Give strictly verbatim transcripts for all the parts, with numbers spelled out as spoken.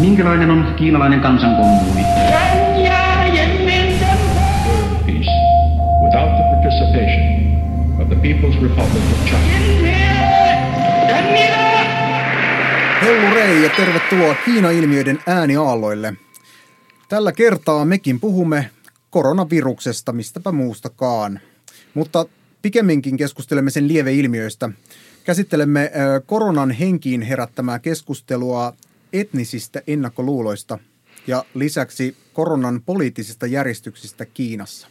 Minkälainen on kiinalainen kansankommuuni? Peace without the participation of the People's Republic of China. Hellurei ja tervetuloa Kiina-ilmiöiden ääniaalloille. Tällä kertaa mekin puhumme koronaviruksesta, mistäpä muustakaan. Mutta pikemminkin keskustelemme sen lieveilmiöistä. Käsittelemme koronan henkiin herättämää keskustelua etnisistä ennakkoluuloista ja lisäksi koronan poliittisista järjestyksistä Kiinassa.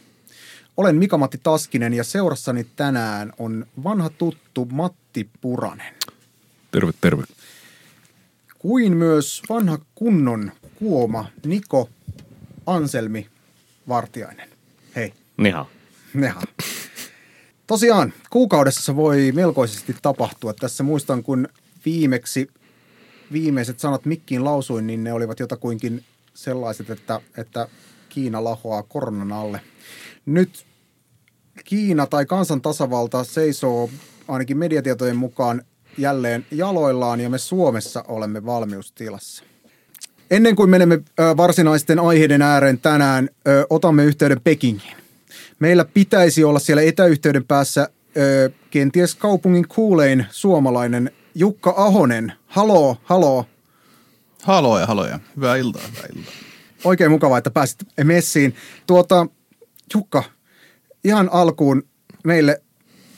Olen Mika-Matti Taskinen ja seurassani tänään on vanha tuttu Matti Puranen. Terve, terve. Kuin myös vanha kunnon kuoma Niko Anselmi Vartiainen. Hei. Niha. Niha. Tosiaan, kuukaudessa voi melkoisesti tapahtua. Tässä muistan, kun viimeksi viimeiset sanat mikkiin lausuin, niin ne olivat jotakuinkin sellaiset, että, että Kiina lahoaa koronan alle. Nyt Kiina tai kansantasavalta seisoo ainakin mediatietojen mukaan jälleen jaloillaan ja me Suomessa olemme valmiustilassa. Ennen kuin menemme varsinaisten aiheiden ääreen tänään, otamme yhteyden Pekingiin. Meillä pitäisi olla siellä etäyhteyden päässä kenties kaupungin kuulein suomalainen Jukka Ahonen. Haloo, haloo. Haloja, haloja. Hyvää iltaa, hyvää iltaa. Oikein mukavaa, että pääsit messiin. Tuota, Jukka, ihan alkuun meille,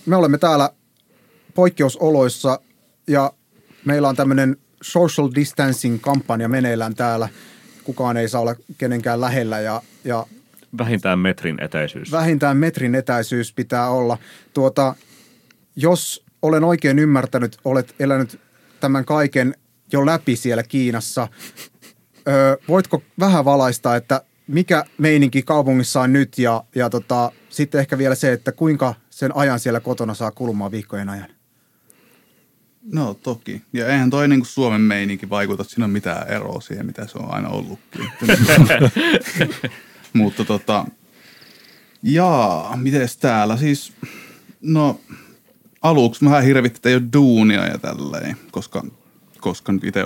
me olemme täällä poikkeusoloissa ja meillä on tämmöinen social distancing-kampanja meneillään täällä. Kukaan ei saa olla kenenkään lähellä ja, ja vähintään metrin etäisyys. Vähintään metrin etäisyys pitää olla. Tuota, jos olen oikein ymmärtänyt, olet elänyt tämän kaiken jo läpi siellä Kiinassa. Öö, voitko vähän valaista, että mikä meininki kaupungissa on nyt ja, ja tota, sitten ehkä vielä se, että kuinka sen ajan siellä kotona saa kulumaan viikkojen ajan? No toki. Ja eihän toi niin kuin Suomen meininki vaikuta, siinä on mitään eroa siihen, mitä se on aina ollutkin. Mutta tota, jaa, mites täällä siis, no aluksi vähän hirvitti, että ei ole duunia ja tälleen, koska, koska nyt itse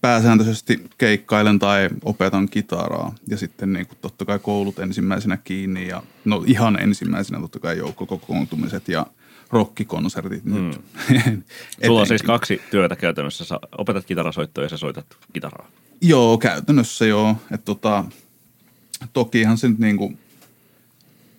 pääsääntöisesti keikkailen tai opetan kitaraa. Ja sitten niin kuin totta kai koulut ensimmäisenä kiinni ja no ihan ensimmäisenä totta kai joukkokokoontumiset ja rockikonsertit mm. nyt. Sulla on siis kaksi työtä käytännössä. Sä opetat kitarasoittoa ja sä soitat kitaraa. Joo, käytännössä joo. Että tota, tokihan se nyt niin kuin,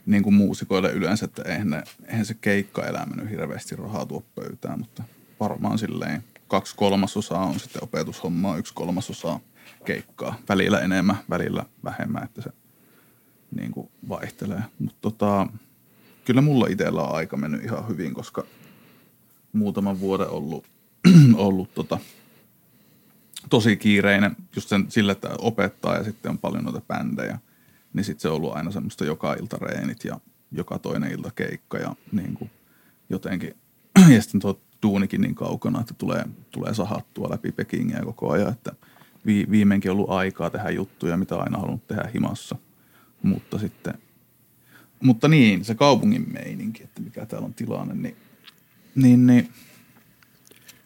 niin kuin muusikoille yleensä, että eihän, ne, eihän se keikkaelämä nyt hirveästi rahaa tuo pöytään, mutta varmaan silleen kaksi kolmasosaa on sitten opetushommaa, yksi kolmasosaa keikkaa. Välillä enemmän, välillä vähemmän, että se niin kuin vaihtelee. Mutta tota, kyllä mulla itsellä on aika mennyt ihan hyvin, koska muutaman vuoden ollut, ollut tota, tosi kiireinen just sen, sillä, että opettaa ja sitten on paljon noita bändejä. Niin sitten se on ollut aina semmoista joka ilta reenit ja joka toinen ilta keikka ja niin kuin jotenkin. Ja sitten tuo duunikin niin kaukana, että tulee, tulee sahattua läpi Pekingiä koko ajan, että vi, viimeinkin on ollut aikaa tehdä juttuja, mitä aina halunnut tehdä himassa. Mutta sitten, mutta niin, se kaupungin meininki, että mikä täällä on tilanne, niin, niin, niin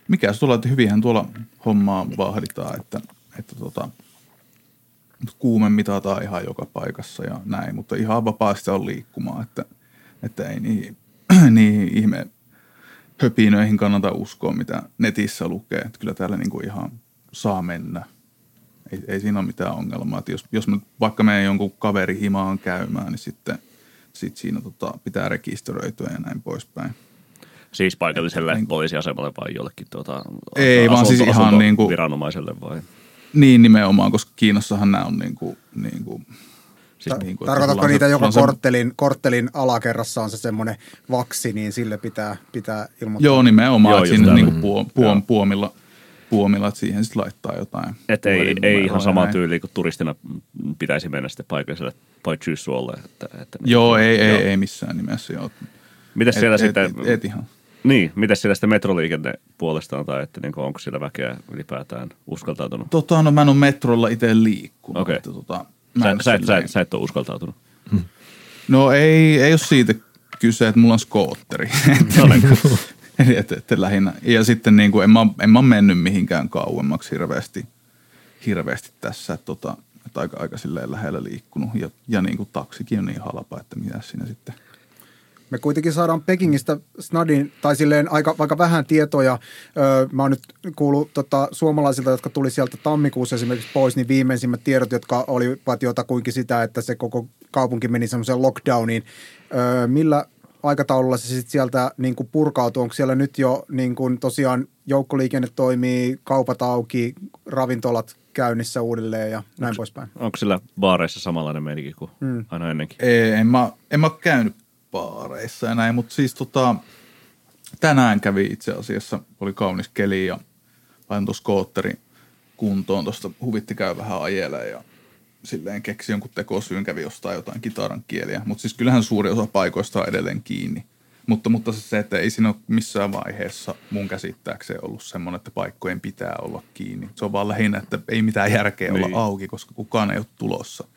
mikä se tulee, että hyvinhän tuolla hommaa vahditaan, että, että tota, kuume mitataan ihan joka paikassa ja näin, mutta ihan vapaasti on liikkumaan, että, että ei niin, niin ihme höpinöihin kannata uskoa, mitä netissä lukee. Että kyllä täällä niin kuin ihan saa mennä. Ei, ei siinä ole mitään ongelmaa. Että jos, jos me, vaikka meidän jonkun kaveri himaan käymään, niin sitten sit siinä tota, pitää rekisteröityä ja näin poispäin. Siis paikalliselle niin, poliisiasemalle vai jollekin tuota, ei, asunto, vaan siis ihan niin kuin, viranomaiselle vai? Niin nimenomaan, koska Kiinassahan nämä on niin kuin... Niin kuin siis niin kuin, tarkoitatko niitä se, joka se, korttelin, korttelin alakerrassa on se semmoinen vaksi, niin sille pitää, pitää ilmoittaa? Joo, nimenomaan. Joo, siinä niin kuin puom, puom, puomilla, puomilla, että siihen sitten laittaa jotain. Että ei, ei ihan sama tyyli kuin turistina pitäisi mennä sitten paikalliselle paitsyyssuolle. Että, että joo, niin, ei, joo, ei ei missään nimessä. Joo. Mites siellä et, sitten... Et, et ihan. Niin, mites siellä sitten metroliikenne puolestaan tai että niin kuin, onko siellä väkeä ylipäätään uskaltautunut? Tota, no mä en ole metrolla itse liikkunut. Okei. Okay. Tota, Sä, sä, et, sä, et, sä et ole uskaltautunut. No ei, ei ole siitä kyse, että mulla on skootteri. No, Eli et, et lähinnä. Ja sitten niin kuin en, mä, en mä mennyt mihinkään kauemmaksi hirveästi, hirveästi tässä. Tota, että aika, aika silleen lähellä liikkunut. Ja, ja niin kuin taksikin on niin halpa, että mitä siinä sitten. Me kuitenkin saadaan Pekingistä snadin, tai silleen aika, aika vähän tietoja. Öö, mä oon nyt kuullut tota, suomalaisilta, jotka tuli sieltä tammikuussa esimerkiksi pois, niin viimeisimmät tiedot, jotka olivat jotakuinkin sitä, että se koko kaupunki meni semmoiseen lockdowniin. Öö, millä aikataululla se sitten sieltä niin kuin purkautuu? Onko siellä nyt jo niin kuin tosiaan joukkoliikenne toimii, kaupat auki, ravintolat käynnissä uudelleen ja näin onks, poispäin? Onko sillä baareissa samanlainen meininki kuin mm. aina ennenkin? Ei, en mä, en mä käynyt baareissa ja näin, mutta siis tota, tänään kävi itse asiassa, oli kaunis keli ja laitan tuon skootterin kuntoon, tuosta huvitti käy vähän ajelemaan ja silleen keksi jonkun tekosyyn, kävi jostain jotain kitaran kieliä, mutta siis kyllähän suuri osa paikoista on edelleen kiinni, mutta, mutta se, että ei siinä ole missään vaiheessa mun käsittääkseen ollut semmoinen, että paikkojen pitää olla kiinni. Se on vaan lähinnä, että ei mitään järkeä niin. olla auki, koska kukaan ei ole tulossa,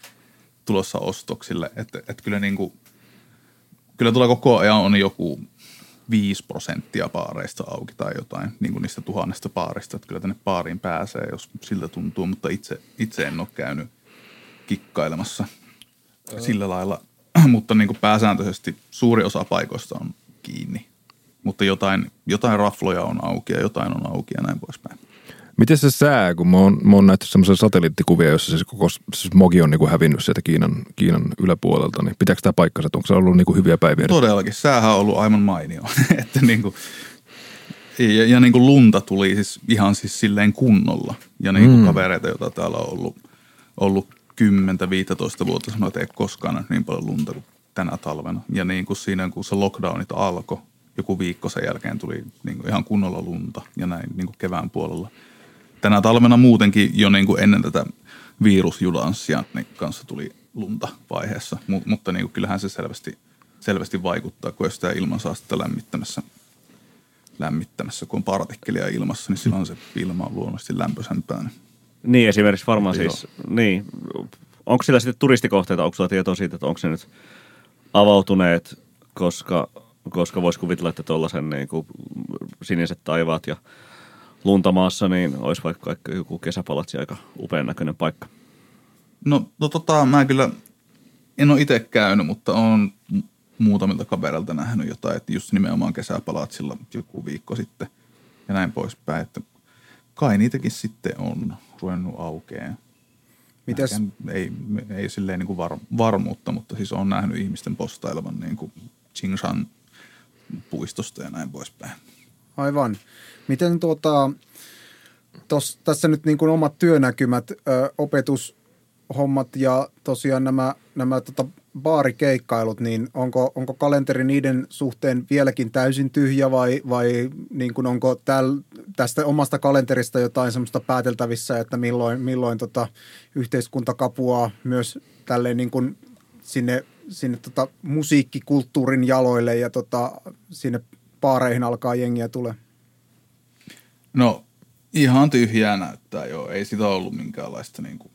tulossa ostoksille, että et kyllä niinku kyllä tuolla koko ajan on joku viisi prosenttia baareista auki tai jotain, niin kuin niistä tuhannesta baarista, että kyllä tänne baariin pääsee, jos siltä tuntuu, mutta itse, itse en ole käynyt kikkailemassa sillä lailla, mutta niin kuin pääsääntöisesti suuri osa paikoista on kiinni, mutta jotain, jotain rafloja on auki ja jotain on auki ja näin poispäin. Miten se sää, kun mä oon, mä oon nähty semmoisia satelliittikuvia, jossa siis koko smogi on niinku hävinnyt sieltä Kiinan, Kiinan yläpuolelta, niin pitääkö tämä paikkansa, onko se ollut niinku hyviä päiviä? Todellakin, säähän on ollut aivan mainio. että niinku, ja ja niinku lunta tuli siis ihan siis silleen kunnolla. Ja niinku mm. kavereita, joita täällä on ollut, ollut kymmenen viisitoista vuotta, sanoin, että ei koskaan nähnyt niin paljon lunta kuin tänä talvena. Ja niinku siinä, kun se lockdownit alkoi, joku viikko sen jälkeen tuli niinku ihan kunnolla lunta ja näin niinku kevään puolella. Tänä talvena muutenkin jo niin kuin ennen tätä virusjudanssia niin kanssa tuli lunta vaiheessa, Mut, mutta niin kuin kyllähän se selvästi, selvästi vaikuttaa, kun jos sitä ilmansaastetta lämmittämässä, lämmittämässä, kun on partikkelia ilmassa, niin silloin se ilma on luonnollisesti lämpöisempää. Niin esimerkiksi varmaan Tilo. siis, niin. Onko sillä sitten turistikohteita, onko sulla tietoa siitä, että onko se nyt avautuneet, koska, koska voisi kuvitella, että tuollaisen niin kuin siniset taivaat ja luntamaassa, niin olisi vaikka joku kesäpalatsi aika upean näköinen paikka. No, no tota, mä kyllä en ole itse käynyt, mutta olen muutamilta kavereilta nähnyt jotain, että just nimenomaan kesäpalatsilla joku viikko sitten ja näin poispäin, että kai niitäkin sitten on ruvennut aukeamaan. Mitäs? Nähkään, ei, ei silleen niin kuin var, varmuutta, mutta siis olen nähnyt ihmisten postailevan niin kuin Qingshan puistosta ja näin poispäin. Aivan. Miten tuota, tos, tässä nyt niin kuin omat työnäkymät, ö, opetushommat ja tosiaan nämä, nämä tota baarikeikkailut, niin onko, onko kalenteri niiden suhteen vieläkin täysin tyhjä vai, vai niin kuin onko täl, tästä omasta kalenterista jotain semmoista pääteltävissä, että milloin, milloin tota yhteiskunta kapuaa myös tälleen niin kuin sinne, sinne tota musiikkikulttuurin jaloille ja tota sinne baareihin alkaa jengiä tulee? No ihan tyhjää näyttää jo. Ei sitä ollut minkäänlaista niin kuin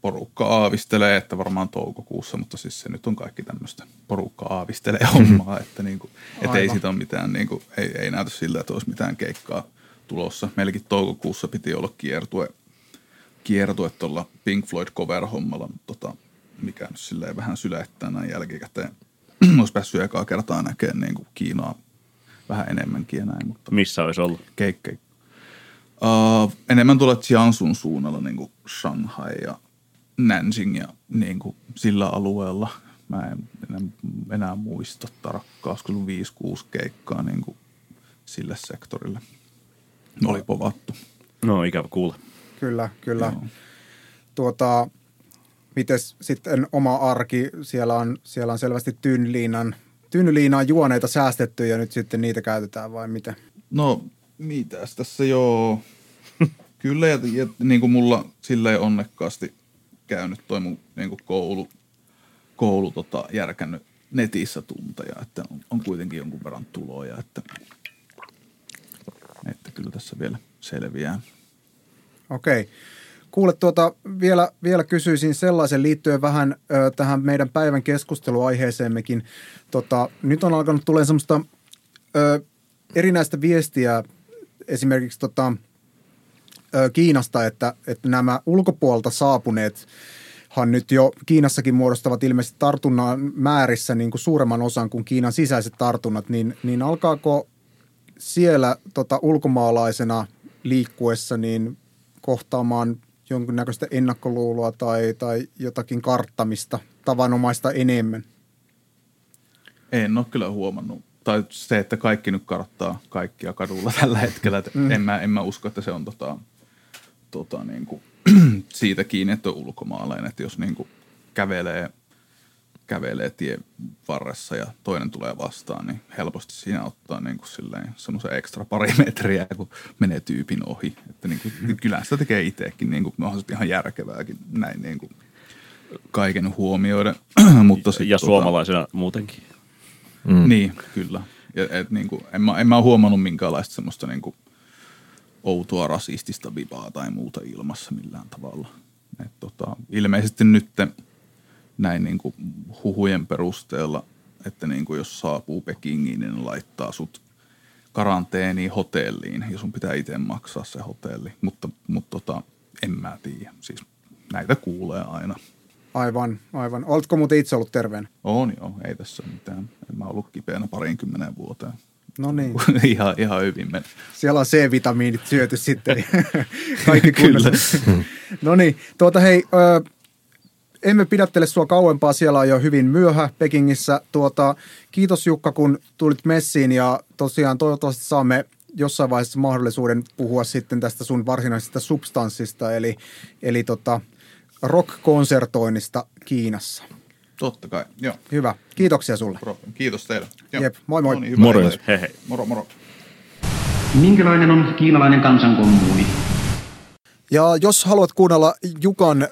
porukka aavistelee, että varmaan toukokuussa, mutta siis se nyt on kaikki tämmöistä porukka aavistelee hommaa, että niin kuin, et ei sitä ole mitään, niin kuin, ei, ei näytä sillä, että olisi mitään keikkaa tulossa. Meilläkin toukokuussa piti olla kiertue, kiertue tuolla Pink Floyd cover-hommalla, mutta tota, mikä nyt silleen vähän sylättää näin jälkikäteen. Olisi päässyt ekaa kertaa näkemään niin kuin Kiinaa vähän enemmänkin ja näin. Mutta missä olisi ollut? Keikka. Uh, enemmän tuolla Jiangsun suunnalla, niin kuin Shanghai ja Nanjing ja niin kuin sillä alueella. Mä en enää, enää muista tarkkaan, olisiko ollut viisi kuusi keikkaa niin kuin sille sektorille. Oli povattu. No ikävä kuulla. Kyllä, kyllä. Joo. Tuota, mites sitten oma arki? Siellä on, siellä on selvästi tyynliinan Tyynyliinaan juoneita säästetty ja nyt sitten niitä käytetään vai miten? No mitäs tässä joo. Kyllä ja, ja niin kuin mulla silleen onnekkaasti käynyt toi mun niin kuin koulu, koulu tota, järkännyt netissä tunteja, että on, on kuitenkin jonkun verran tuloja, että, että kyllä tässä vielä selviää. Okei. Okay. Kuule, tuota, vielä, vielä kysyisin sellaisen liittyen vähän ö, tähän meidän päivän keskusteluaiheeseemmekin. Tota, nyt on alkanut tulemaan semmoista ö, erinäistä viestiä esimerkiksi tota, Kiinasta, että, että nämä ulkopuolta saapuneet han nyt jo Kiinassakin muodostavat ilmeisesti tartunnan määrissä niin kuin suuremman osan kuin Kiinan sisäiset tartunnat, niin, niin alkaako siellä tota, ulkomaalaisena liikkuessa niin kohtaamaan jonkinnäköistä ennakkoluuloa tai, tai jotakin karttamista tavanomaista enemmän? En ole kyllä huomannut. Tai se, että kaikki nyt karttaa kaikkia kadulla tällä hetkellä. Mm. En, mä, en mä usko, että se on tota, tota, niin kuin siitä kiinni, että on ulkomaalainen. Että jos niin kuin kävelee, kävelee tien varressa ja toinen tulee vastaan, niin helposti siinä ottaa niin kuin silleen semmoisen ekstra pari metriä, kun menee tyypin ohi. Että niin kuin, kyllähän sitä tekee itsekin. Niin kuin, onhan se ihan järkevääkin näin niin kuin kaiken huomioiden. Mutta sit, ja suomalaisena tota, muutenkin. Mm. Niin, kyllä. Ja, et, niin kuin, en, mä, en mä ole huomannut minkäänlaista semmoista niin kuin outoa rasistista vibaa tai muuta ilmassa millään tavalla. Et, tota, ilmeisesti nyt näin niin kuin huhujen perusteella, että niin kuin jos saapuu Pekingiin, niin laittaa sut karanteeniin hotelliin ja sun pitää itse maksaa se hotelli. Mutta, mutta tota, en mä tiedä. Siis näitä kuulee aina. Aivan, aivan. Oletko muuten itse ollut terveenä? On joo, ei tässä mitään. En mä ollut kipeänä pariinkymmeneen vuoteen. No niin. ihan, ihan hyvin meni. Siellä on C-vitamiinit syöty sitten. Kaikki kunnossa. No niin, tuota hei, ö, emme pidättele sua kauempaa. Siellä on jo hyvin myöhä Pekingissä. Tuota, kiitos Jukka, kun tulit messiin ja tosiaan toivottavasti saamme jossain vaiheessa mahdollisuuden puhua sitten tästä sun varsinaisesta substanssista, eli, eli tota... rock-konsertoinnista Kiinassa. Totta kai, joo. Hyvä. Kiitoksia sulle. Kiitos teille. Joo. Jep, moi moi. No niin, moro. Hei hei. Moro, moro. Minkälainen on kiinalainen kansankommuuni? Ja jos haluat kuunnella Jukan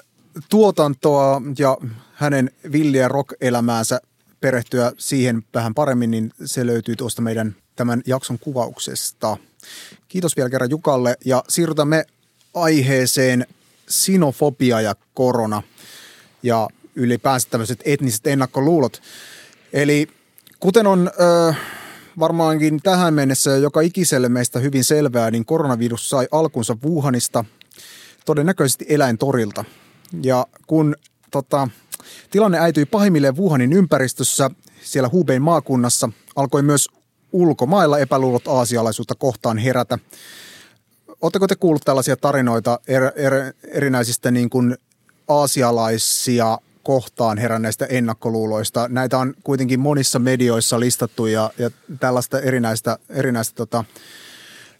tuotantoa ja hänen villiä rock-elämäänsä, perehtyä siihen vähän paremmin, niin se löytyy tuosta meidän tämän jakson kuvauksesta. Kiitos vielä kerran Jukalle ja siirrytämme aiheeseen sinofobia ja korona ja ylipäänsä tämmöiset etniset ennakkoluulot. Eli kuten on ö, varmaankin tähän mennessä joka ikiselle meistä hyvin selvää, niin koronavirus sai alkunsa Wuhanista, todennäköisesti eläintorilta. Ja kun tota, tilanne äityi pahimmilleen Wuhanin ympäristössä siellä Hubein maakunnassa, alkoi myös ulkomailla epäluulot aasialaisuutta kohtaan herätä. Oletteko te kuullut tällaisia tarinoita er, er, erinäisistä niin kuin aasialaisia kohtaan heränneistä ennakkoluuloista? Näitä on kuitenkin monissa medioissa listattu ja, ja tällaista erinäistä, erinäistä tota,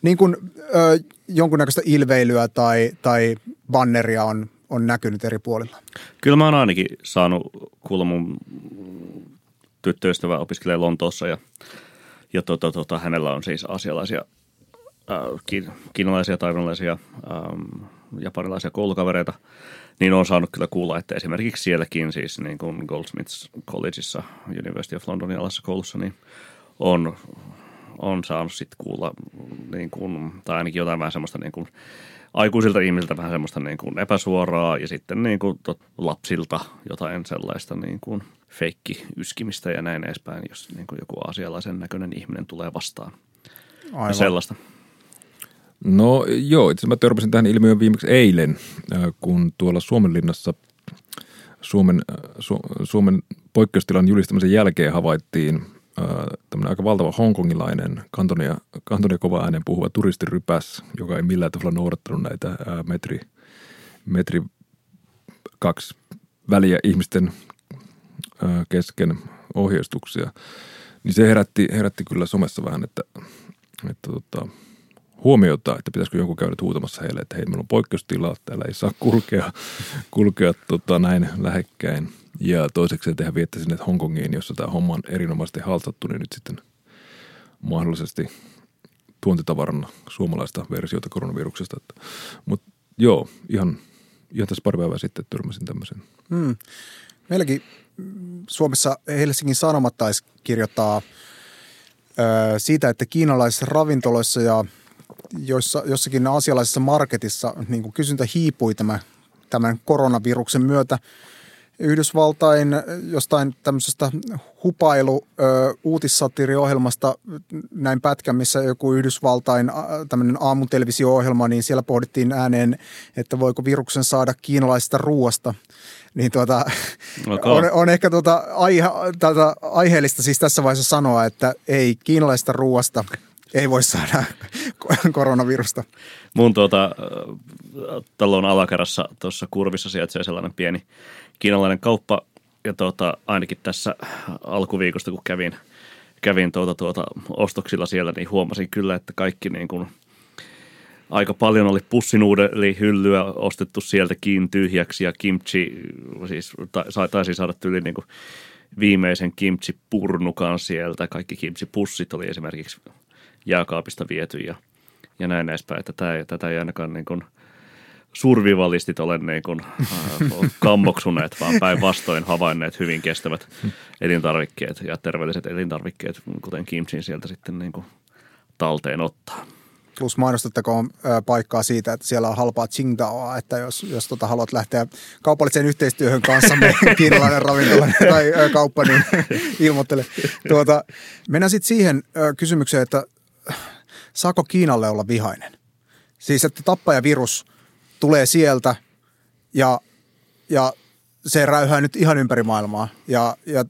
niin kuin, ö, jonkunnäköistä ilveilyä tai, tai banneria on, on näkynyt eri puolilla. Kyllä mä oon ainakin saanut kuulla, mun tyttöystävä opiskelee Lontoossa ja, ja tota, tota, hänellä on siis aasialaisia kiinalaisia, taiwanalaisia, japanilaisia koulukavereita, niin on saanut kyllä kuulla, että esimerkiksi sielläkin siis niin kuin Goldsmiths Collegeissa, University of Londonin alassa koulussa, niin on, on saanut sitten kuulla niin kuin, tai ainakin jotain vähän semmoista niin kuin aikuisilta ihmisiltä vähän semmoista niin kuin epäsuoraa ja sitten niin kuin lapsilta jotain sellaista niin kuin feikki-yskimistä ja näin edespäin, jos niin kuin joku aasialaisen näköinen ihminen tulee vastaan. Aivan. Ja sellaista. No joo, itse asiassa mä törmäsin tähän ilmiöön viimeksi eilen, kun tuolla Suomenlinnassa Suomen, Su- Suomen poikkeustilan julistamisen jälkeen havaittiin äh, tämmöinen aika valtava hongkongilainen, kantonia, kantonia kova ääneen puhuva turistirypäs, joka ei millään tavalla noudattanut näitä äh, metri, metri kaksi väliä ihmisten äh, kesken ohjeistuksia. Niin se herätti, herätti kyllä somessa vähän, että, että tota, huomiota, että pitäisikö joku käydä huutamassa heille, että hei, meillä on poikkeustilaa, täällä ei saa kulkea, kulkea tota, näin lähekkäin. Ja toiseksi, että he viette sinne Hongkongiin, jossa tämä homma on erinomaisesti halsattu, niin nyt sitten mahdollisesti tuontitavarana suomalaista versiota koronaviruksesta. Mutta joo, ihan, ihan tässä pari päivää sitten törmäsin tämmöisen. Hmm. Meilläkin Suomessa Helsingin Sanomat taisi kirjoittaa ö, siitä, että kiinalaisissa ravintoloissa ja joissa, jossakin aasialaisessa marketissa niin kysyntä hiipui tämän, tämän koronaviruksen myötä. Yhdysvaltain jostain tämmöisestä hupailu-uutissatiiriohjelmasta näin pätkän, missä joku Yhdysvaltain tämmöinen aamutelevisio-ohjelma, niin siellä pohdittiin ääneen, että voiko viruksen saada kiinalaisesta ruuasta. Niin tuota, okay. on, on ehkä tuota aihe, tuota aiheellista siis tässä vaiheessa sanoa, että ei kiinalaisesta ruuasta ei voi saada koronavirusta. Mun tuota, talon alakerrassa tuossa kurvissa sijaitsee sellainen pieni kiinalainen kauppa, ja tuota, ainakin tässä alkuviikosta, kun kävin, kävin tuota, tuota, ostoksilla siellä, niin huomasin kyllä, että kaikki niin kuin aika paljon oli pussinuudelihyllyä ostettu sieltäkin tyhjäksi, ja kimchi, siis taisin saada tyyli niin kuin viimeisen kimchi-purnukan sieltä. Kaikki kimchi-pussit oli esimerkiksi jääkaapista viety ja, ja näin edespäin, että tämä, tätä ei ainakaan niin kuin survivalistit ole niin kuin kammoksuneet, vaan päinvastoin havainneet hyvin kestävät elintarvikkeet ja terveelliset elintarvikkeet, kuten kimchin sieltä sitten niin kuin talteen ottaa. Plus mainostettakoon paikkaa siitä, että siellä on halpaa Qingdaoa, että jos, jos tota haluat lähteä kaupalliseen yhteistyöhön kanssa, kiinalainen ravintola tai kauppa, niin ilmoittele. Tuota, mennään sitten siihen kysymykseen, että saako Kiinalle olla vihainen? Siis, että tappajavirus tulee sieltä ja, ja se räyhää nyt ihan ympäri maailmaa ja, ja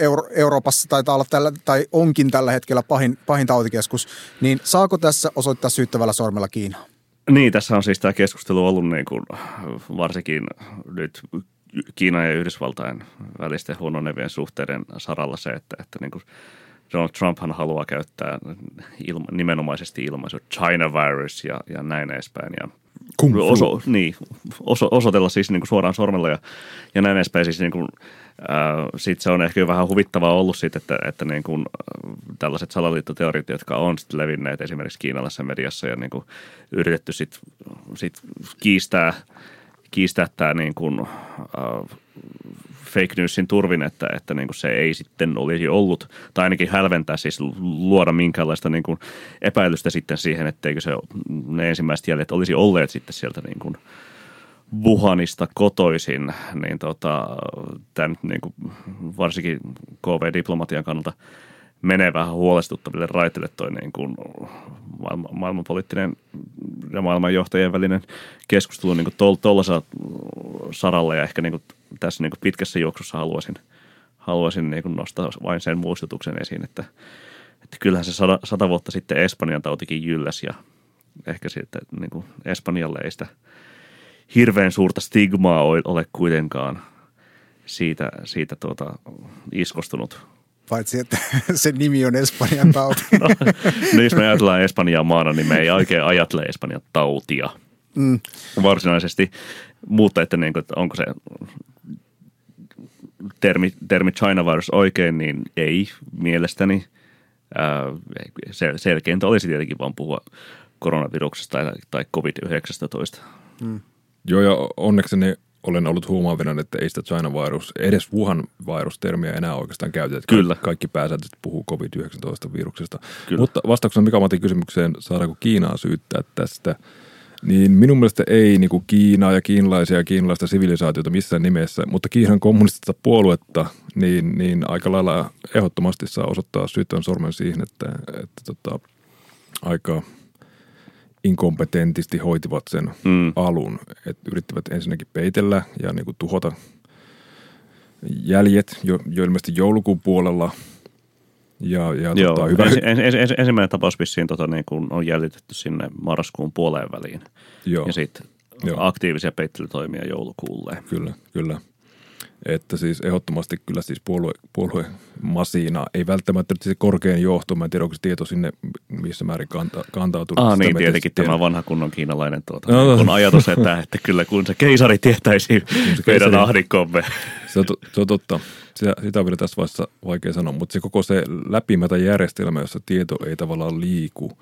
Euro- Euroopassa taitaa olla tällä, tai onkin tällä hetkellä pahin, pahin tautikeskus, niin saako tässä osoittaa syyttävällä sormella Kiinaa? Niin, tässä on siis tämä keskustelu ollut niin kuin varsinkin nyt Kiinan ja Yhdysvaltain välisten huononevien suhteiden saralla se, että, että niin kuin Donald Trumphan haluaa käyttää ilma, nimenomaisesti ilmaisu China virus ja, ja näin edespäin ja Oso, niin, oso, osoitella siis niin kuin suoraan sormella ja, ja näin edespäin. Siis niin kuin, ää, sit se on ehkä vähän huvittavaa ollut siitä, että, että niin kuin, tällaiset salaliittoteoriat, jotka on sit levinneet esimerkiksi kiinalaisessa mediassa ja niin kuin, yritetty sit, sit kiistää, kiistää tämä niin kuin, ää, fake newsin turvin, että, että niin kuin se ei sitten olisi ollut, tai ainakin hälventää, siis luoda minkäänlaista niin kuin epäilystä sitten siihen, etteikö se, ne ensimmäiset jäljet olisi olleet sitten sieltä niin kuin Wuhanista kotoisin, niin tota, tämä nyt niin kuin varsinkin K V-diplomatian kannalta menee vähän huolestuttaville raiteille toi niin kuin maailma, maailmanpoliittinen ja maailmanjohtajien välinen keskustelu niin kuin tuollaisella saralla ja ehkä niin kuin tässä niin kuin pitkässä juoksussa haluaisin, haluaisin niin kuin nostaa vain sen muistutuksen esiin, että, että kyllähän se sata, sata vuotta sitten Espanjan tautikin jylläsi ja ehkä sitten niin kuin Espanjalle ei sitä hirveän suurta stigmaa ole kuitenkaan siitä, siitä tuota iskostunut. Paitsi, että se nimi on Espanjan tauti. No, no jos me ajatellaan Espanjaa maana, niin me ei oikein ajattele Espanjan tautia mm. varsinaisesti. Mutta että niin, onko se termi, termi China virus oikein, niin ei mielestäni. Selkeintä olisi tietenkin vaan puhua koronaviruksesta tai covid yhdeksäntoista. Mm. Joo, ja onneksi ne olen ollut huumaavina, että ei sitä China-virus, edes Wuhan-virus-termiä enää oikeastaan käytetä. Kyllä. Kaikki pääsääntöisesti puhuu covid yhdeksäntoista-viruksesta. Kyllä. Mutta vastauksena Mika-Matin kysymykseen, saadaanko Kiinaa syyttää tästä, niin minun mielestä ei niin kuin Kiinaa ja kiinalaisia ja kiinalaista sivilisaatiota missään nimessä, mutta Kiinan kommunistista puoluetta, niin, niin aika lailla ehdottomasti saa osoittaa syytön sormen siihen, että, että tota, aika inkompetentisti hoitivat sen mm. alun, että yrittivät ensinnäkin peitellä ja niin kuin tuhota jäljet jo, jo ilmeisesti joulukuun puolella. Ja, ja Joo, tota, hyvä. Ens, ens, ens, ensimmäinen tapaus vissiin tota, niin kun on jäljitetty sinne marraskuun puoleen väliin. Joo. Ja sitten aktiivisia peittelytoimia joulukuulle. Kyllä, kyllä. Että siis ehdottomasti kyllä siis puolue, puoluemasiina, ei välttämättä se korkein johto, mä en tiedä, onko se tieto sinne missä määrin kanta, kantautunut. Ah niin, tietenkin tiedä. Tämä vanha kunnon kiinalainen tuota, no, on ajatus, että, että kyllä kun se keisari tietäisi meidän ahdinkomme. Se on, se on totta, sitä, sitä on vielä tässä vaiheessa vaikea sanoa, mutta se koko se läpimätä järjestelmä, jossa tieto ei tavallaan liiku,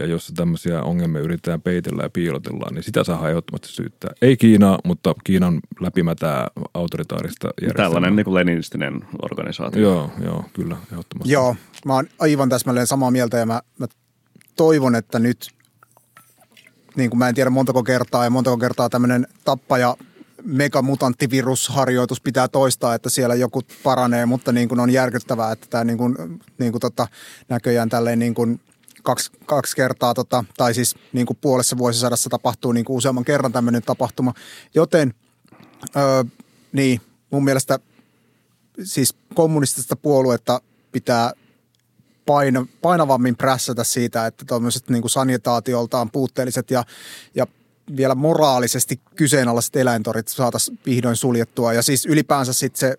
ja jos tämmöisiä ongelmia yritetään peitellä ja piilotellaan, niin sitä saadaan ehdottomasti syyttää. Ei Kiinaa, mutta Kiinan läpimätää autoritaarista järjestelmää. Tällainen niin kuin leninistinen organisaatio. Joo, joo, kyllä, ehdottomasti. Joo, mä oon aivan täsmälleen samaa mieltä ja mä, mä toivon, että nyt, niin kuin mä en tiedä montako kertaa ja montako kertaa tämmöinen tappaja megamutanttivirusharjoitus pitää toistaa, että siellä joku paranee, mutta niin kuin on järkyttävää, että tämä niin kuin, niin kuin tota, näköjään tälleen niin kuin kaksi, kaksi kertaa tota, tai siis niin kuin puolessa vuosisadassa tapahtuu niin kuin useamman kerran tämmöinen tapahtuma. Joten öö, niin, mun mielestä siis kommunistista puoluetta pitää paino, painavammin prässätä siitä, että tuommoiset niin kuin sanitaatioltaan puutteelliset ja, ja vielä moraalisesti kyseenalaiset eläintorit saataisiin vihdoin suljettua. Ja siis ylipäänsä sitten se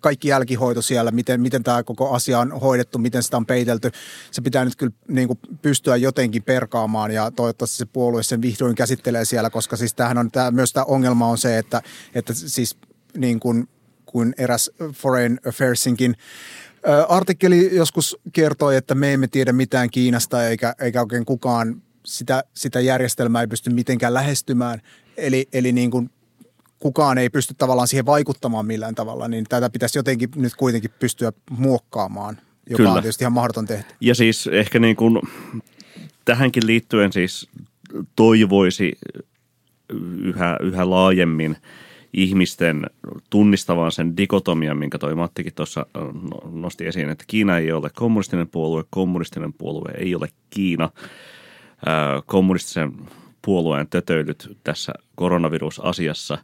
kaikki jälkihoito siellä, miten, miten tämä koko asia on hoidettu, miten sitä on peitelty. Se pitää nyt kyllä niin kuin pystyä jotenkin perkaamaan ja toivottavasti se puolue sen vihdoin käsittelee siellä, koska siis tämähän on, tämä, myös tämä ongelma on se, että, että siis niin kuin, kuin eräs Foreign Affairsinkin artikkeli joskus kertoi, että me emme tiedä mitään Kiinasta eikä, eikä oikein kukaan Sitä, sitä järjestelmää ei pysty mitenkään lähestymään, eli, eli niin kuin kukaan ei pysty tavallaan siihen vaikuttamaan millään tavalla, niin tätä pitäisi jotenkin nyt kuitenkin pystyä muokkaamaan, joka Kyllä. on tietysti ihan mahdoton tehty. Ja siis ehkä niin kuin tähänkin liittyen siis toivoisi yhä, yhä laajemmin ihmisten tunnistavan sen dikotomian, minkä toi Mattikin tuossa nosti esiin, että Kiina ei ole kommunistinen puolue, kommunistinen puolue ei ole Kiina. Kommunistisen puolueen tötöilyt tässä koronavirusasiassa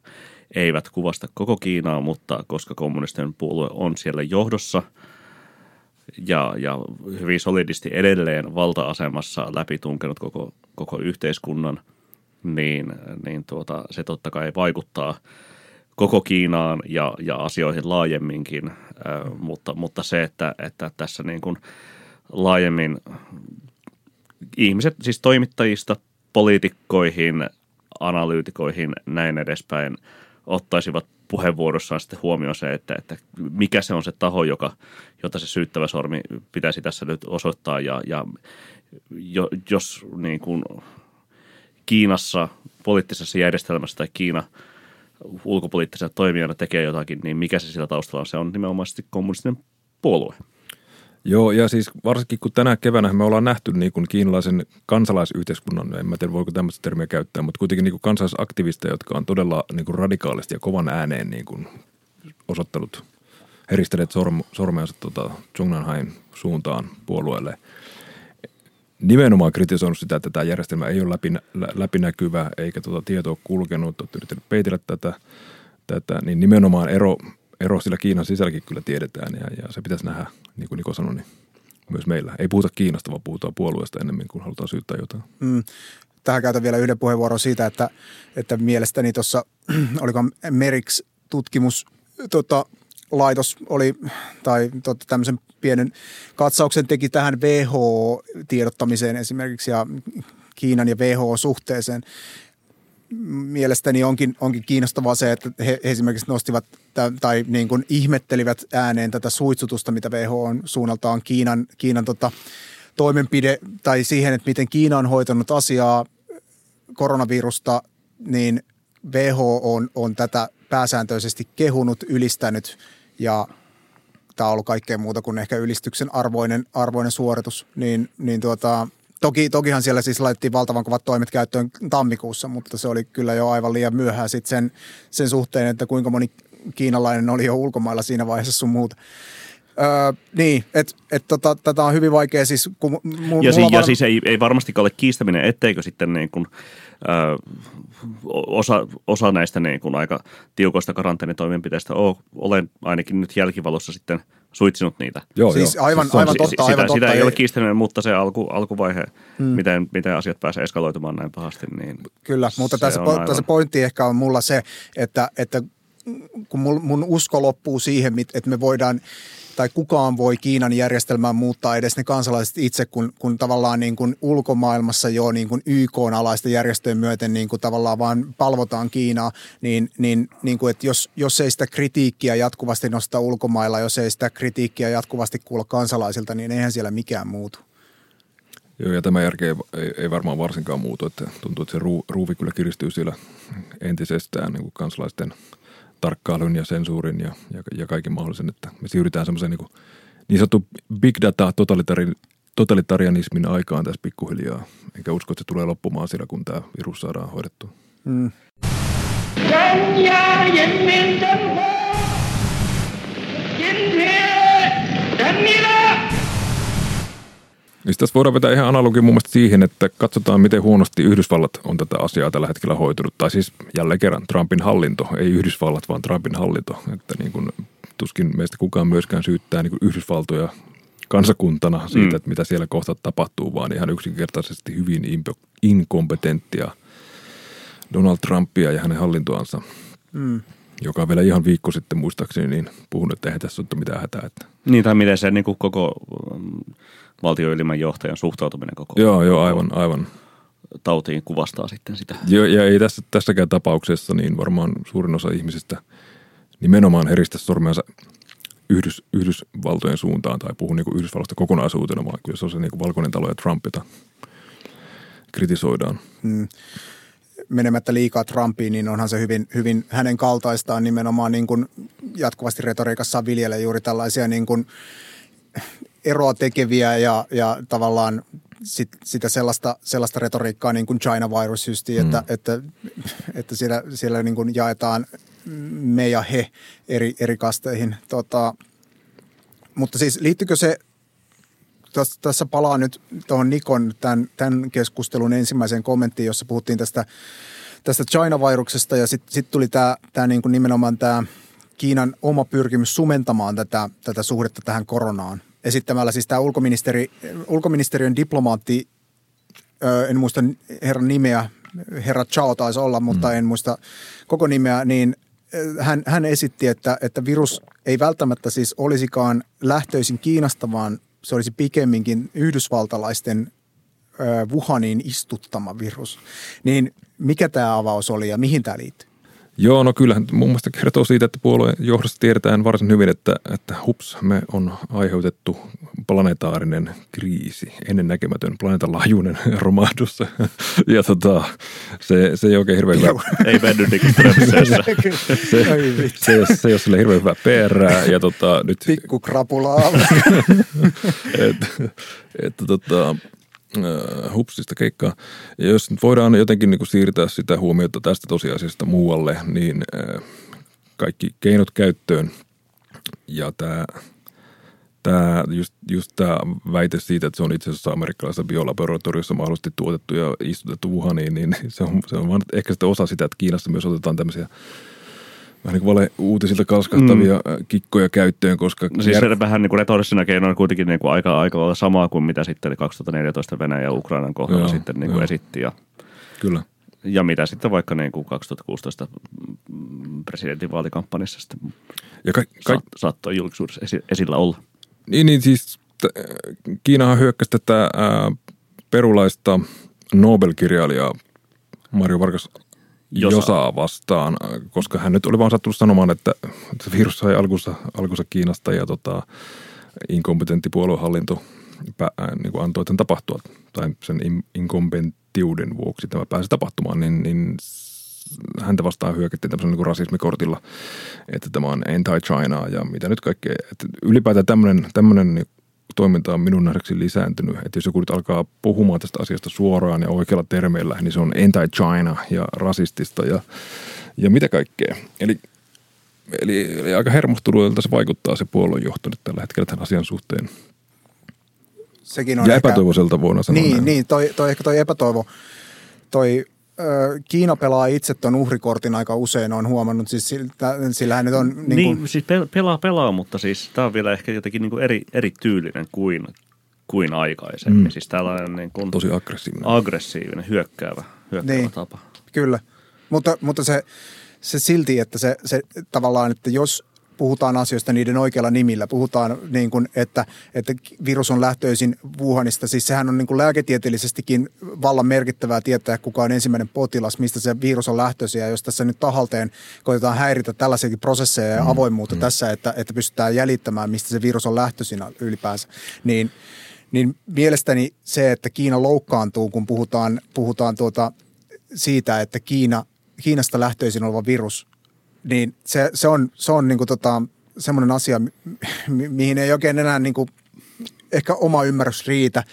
eivät kuvasta koko Kiinaa, mutta koska kommunistinen puolue on siellä johdossa ja, ja hyvin solidisti edelleen valta-asemassa läpitunkenut koko, koko yhteiskunnan, niin, niin tuota, se totta kai vaikuttaa koko Kiinaan ja, ja asioihin laajemminkin, äh, mutta, mutta se, että, että tässä niin kuin laajemmin ihmiset, siis toimittajista poliitikkoihin, analyytikoihin, näin edespäin, ottaisivat puheenvuorossaan sitten huomioon se, että, että mikä se on se taho, joka, jota se syyttävä sormi pitäisi tässä nyt osoittaa. Ja, ja jos niin kuin Kiinassa, poliittisessa järjestelmässä tai Kiina ulkopoliittisena toimijana tekee jotakin, niin mikä se sillä taustalla on? Se on nimenomaan kommunistinen puolue. Joo, ja siis varsinkin kun tänä keväänä me ollaan nähty niin kuin kiinalaisen kansalaisyhteiskunnan, en mä tiedä voiko tämmöistä termiä käyttää, mutta kuitenkin niin kuin kansalaisaktivisteja, jotka on todella niin kuin radikaalisti ja kovan ääneen niin kuin osoittanut, heristäneet sorm, sormeansa tuota Zhongnanhain suuntaan puolueelle. Nimenomaan kritisoinut sitä, että tämä järjestelmä ei ole läpinä, läpinäkyvä eikä tuota tietoa kulkenut, olet yrittänyt peitellä tätä, tätä, niin nimenomaan ero... Ero sillä Kiinan sisälläkin kyllä tiedetään ja, ja se pitäisi nähdä, niin kuin Niko sanoi, niin myös meillä. Ei puhuta Kiinasta, vaan puhutaan puolueesta ennemmin, kun halutaan syyttää jotain. Mm. Tähän käytän vielä yhden puheenvuoron siitä, että, että mielestäni tuossa, oliko Meriks tutkimus, tota, laitos oli, tai tota, tämmöisen pienen katsauksen teki tähän W H O-tiedottamiseen esimerkiksi ja Kiinan ja W H O-suhteeseen. Mielestäni onkin, onkin kiinnostavaa se, että he esimerkiksi nostivat tai niin kuin ihmettelivät ääneen tätä suitsutusta, mitä W H O on suunnaltaan Kiinan, Kiinan tota, toimenpide tai siihen, että miten Kiina on hoitanut asiaa koronavirusta, niin W H O on, on tätä pääsääntöisesti kehunut, ylistänyt ja tämä on ollut kaikkea muuta kuin ehkä ylistyksen arvoinen, arvoinen suoritus, niin, niin tuota... Toki, tokihan siellä siis laitettiin valtavan kovat toimet käyttöön tammikuussa, mutta se oli kyllä jo aivan liian myöhään sit sen, sen suhteen, että kuinka moni kiinalainen oli jo ulkomailla siinä vaiheessa sun muuta. Öö, niin, että et, tota, tätä on hyvin vaikea siis. Kun mu- ja, si- var- ja siis ei, ei varmastikaan ole kiistäminen, etteikö sitten niin kun, ö, osa, osa näistä niin kun aika tiukoista karanteenitoimenpiteistä ole, olen ainakin nyt jälkivalossa sitten suitsinut niitä. Joo, siis joo. Aivan, aivan totta, sitä, aivan totta. Sitä ei ole kiistänyt, mutta se alku, alkuvaihe, hmm. miten, miten asiat pääsee eskaloitumaan näin pahasti. Niin kyllä, mutta tässä, po, aivan... tässä pointti ehkä on mulla se, että, että kun mun usko loppuu siihen, että me voidaan tai kukaan voi Kiinan järjestelmään muuttaa edes ne kansalaiset itse, kun, kun tavallaan niin kuin ulkomaailmassa jo niin kuin Y K-alaisten järjestöjen myöten niin kuin tavallaan vaan palvotaan Kiinaa, niin, niin, niin kuin, että jos, jos ei sitä kritiikkiä jatkuvasti nosta ulkomailla, jos ei sitä kritiikkiä jatkuvasti kuulla kansalaisilta, niin eihän siellä mikään muutu. Joo, ja tämä järki ei, ei, ei varmaan varsinkaan muutu, että tuntuu, että se ruu, ruuvi kyllä kiristyy siellä entisestään niin kuin kansalaisten tarkkailun ja sensuurin ja, ja, ja kaiken mahdollisen, että me siirrytään semmoiseen niin, niin sanottu big data totalitarianismin aikaan tässä pikkuhiljaa. Enkä usko, että se tulee loppumaan sillä, kun tämä virus saadaan hoidettua. Mm. Niin tässä voidaan vetää ihan analogia mun mielestä siihen, että katsotaan, miten huonosti Yhdysvallat on tätä asiaa tällä hetkellä hoitunut. Tai siis jälleen kerran Trumpin hallinto, ei Yhdysvallat, vaan Trumpin hallinto. Että niin kun, tuskin meistä kukaan myöskään syyttää niin kun Yhdysvaltoja kansakuntana siitä, mm. että mitä siellä kohta tapahtuu, vaan ihan yksinkertaisesti hyvin inkompetenttia Donald Trumpia ja hänen hallintoansa, mm. joka vielä ihan viikko sitten muistaakseni niin puhunut, että eihän tässä ole mitään hätää. Että. Niin, tai miten se niin kuin koko valtioylimmän johtajan suhtautuminen koko joo, joo, aivan, aivan. tautiin kuvastaa sitten sitä. Joo, ja ei tässä, tässäkään tapauksessa, niin varmaan suurin osa ihmisistä nimenomaan heristä sormeansa Yhdys, Yhdysvaltojen suuntaan tai puhu niin kuin Yhdysvalloista kokonaisuutena, vaan kyllä se on se niin kuin Valkoinen talo ja Trump, jota kritisoidaan. Mm. Menemättä liikaa Trumpiin, niin onhan se hyvin, hyvin hänen kaltaistaan nimenomaan niin kuin jatkuvasti retoriikassaan viljelee juuri tällaisia niin kuin eroa tekeviä ja, ja tavallaan sit, sitä sellaista, sellaista retoriikkaa niin kuin China virus justiin, että, mm. että, että siellä, siellä niin kuin jaetaan me ja he eri, eri kasteihin. Tota, mutta siis liittyykö se, tässä palaa nyt tuohon Nikon tämän, tämän keskustelun ensimmäiseen kommenttiin, jossa puhuttiin tästä, tästä China-viruksesta ja sitten sit tuli tämä, tämä niin kuin nimenomaan tämä Kiinan oma pyrkimys sumentamaan tätä, tätä suhdetta tähän koronaan. Esittämällä siis tämä ulkoministeri, ulkoministeriön diplomaatti, en muista herran nimeä, herra Zhao taisi olla, mutta en muista koko nimeä, niin hän, hän esitti, että, että virus ei välttämättä siis olisikaan lähtöisin Kiinasta, vaan se olisi pikemminkin yhdysvaltalaisten Wuhanin istuttama virus. Niin mikä tämä avaus oli ja mihin tämä liittyy? Joo, no kyllähän muun muassa kertoo siitä, että puolueen johdossa tiedetään varsin hyvin, että, että hups, me on aiheutettu planetaarinen kriisi, ennennäkemätön planeetanlaajuinen romahdus. Ja tota, se, se ei oikein hirveän hyvä. Ei mennyt niin kuin Tröpsössä. Se, se, se ei ole sille hirveän hyvä perää. Ja tota, nyt pikku krapulaa. Että et, tota... hupsista keikkaa. Ja jos nyt voidaan jotenkin niin kuin siirtää sitä huomiota tästä tosiasiasta muualle, niin kaikki keinot käyttöön. Ja tämä, tämä, just, just tämä väite siitä, että se on itse asiassa amerikkalaisessa biolaboratoriossa mahdollisesti tuotettu ja istutettu Wuhaniin, niin se on, se on vaan ehkä sitä osa sitä, että Kiinassa myös otetaan tämmöisiä vähän niin kuin valeuutisilta kalskahtavia mm. kikkoja käyttöön, koska No siis jär... vähän niin kuin retorisina keinoina kuitenkin niin kuin aika aika samaa kuin mitä sitten kaksituhattaneljätoista Venäjän ja Ukrainan kohdalla joo, sitten niin kuin esitti. Ja, Kyllä. ja mitä sitten vaikka niin kuin kaksituhattakuusitoista presidentinvaalikampanjassa sitten ja ka- ka- saattoi julkisuudessa esi- esillä olla. Niin, niin siis t- Kiinahan hyökkäsi tätä äh, perulaista Nobel-kirjailijaa Mario Vargas Josa. Josaa vastaan, koska hän nyt oli vaan sattunut sanomaan, että virus sai alkunsa, alkunsa Kiinasta ja tota, inkompetentti puoluehallinto niin antoi tämän tapahtua, tai sen inkompetenttiuden vuoksi tämä pääsi tapahtumaan, niin, niin häntä vastaan hyökättiin tämmöisellä niin rasismikortilla, että tämä on anti-Chinaa ja mitä nyt kaikkea. Että ylipäätään tämmöinen, tämmöinen toiminta on minun nähdäksi lisääntynyt, että jos joku nyt alkaa puhumaan tästä asiasta suoraan ja oikealla termeillä, niin se on anti-China ja rasistista ja, ja mitä kaikkea. Eli, eli, eli aika hermostuneelta se vaikuttaa se puoluejohto nyt tällä hetkellä tämän asian suhteen. Sekin on ja ehkä epätoivoiselta voidaan sanoa. Niin, niin toi, toi ehkä toi epätoivo. Toi Kiina pelaa itse tuon uhrikortin aika usein, on huomannut, siis sillähän nyt on niin kuin Niin, siis pelaa, pelaa, mutta siis tämä on vielä ehkä jotenkin niin kuin eri, eri tyylinen kuin, kuin aikaisemmin. Mm. Siis tällainen niin kuin tosi aggressiivinen, aggressiivinen hyökkäävä, hyökkäävä niin, tapa. Kyllä, mutta, mutta se, se silti, että se, se tavallaan, että jos puhutaan asioista niiden oikealla nimillä. Puhutaan niin kuin, että, että virus on lähtöisin Wuhanista. Siis sehän on niin kuin lääketieteellisestikin vallan merkittävää tietää, kuka on ensimmäinen potilas, mistä se virus on lähtöisin. Ja jos tässä nyt tahalteen koitetaan häiritä tällaisiakin prosesseja ja mm, avoimuutta mm. tässä, että, että pystytään jäljittämään, mistä se virus on lähtöisin ylipäänsä, niin, niin mielestäni se, että Kiina loukkaantuu, kun puhutaan, puhutaan tuota siitä, että Kiina, Kiinasta lähtöisin oleva virus – niin se, se on, se on niinku tota, semmoinen asia, mi- mihin ei oikein enää niinku ehkä oma ymmärrys riitä,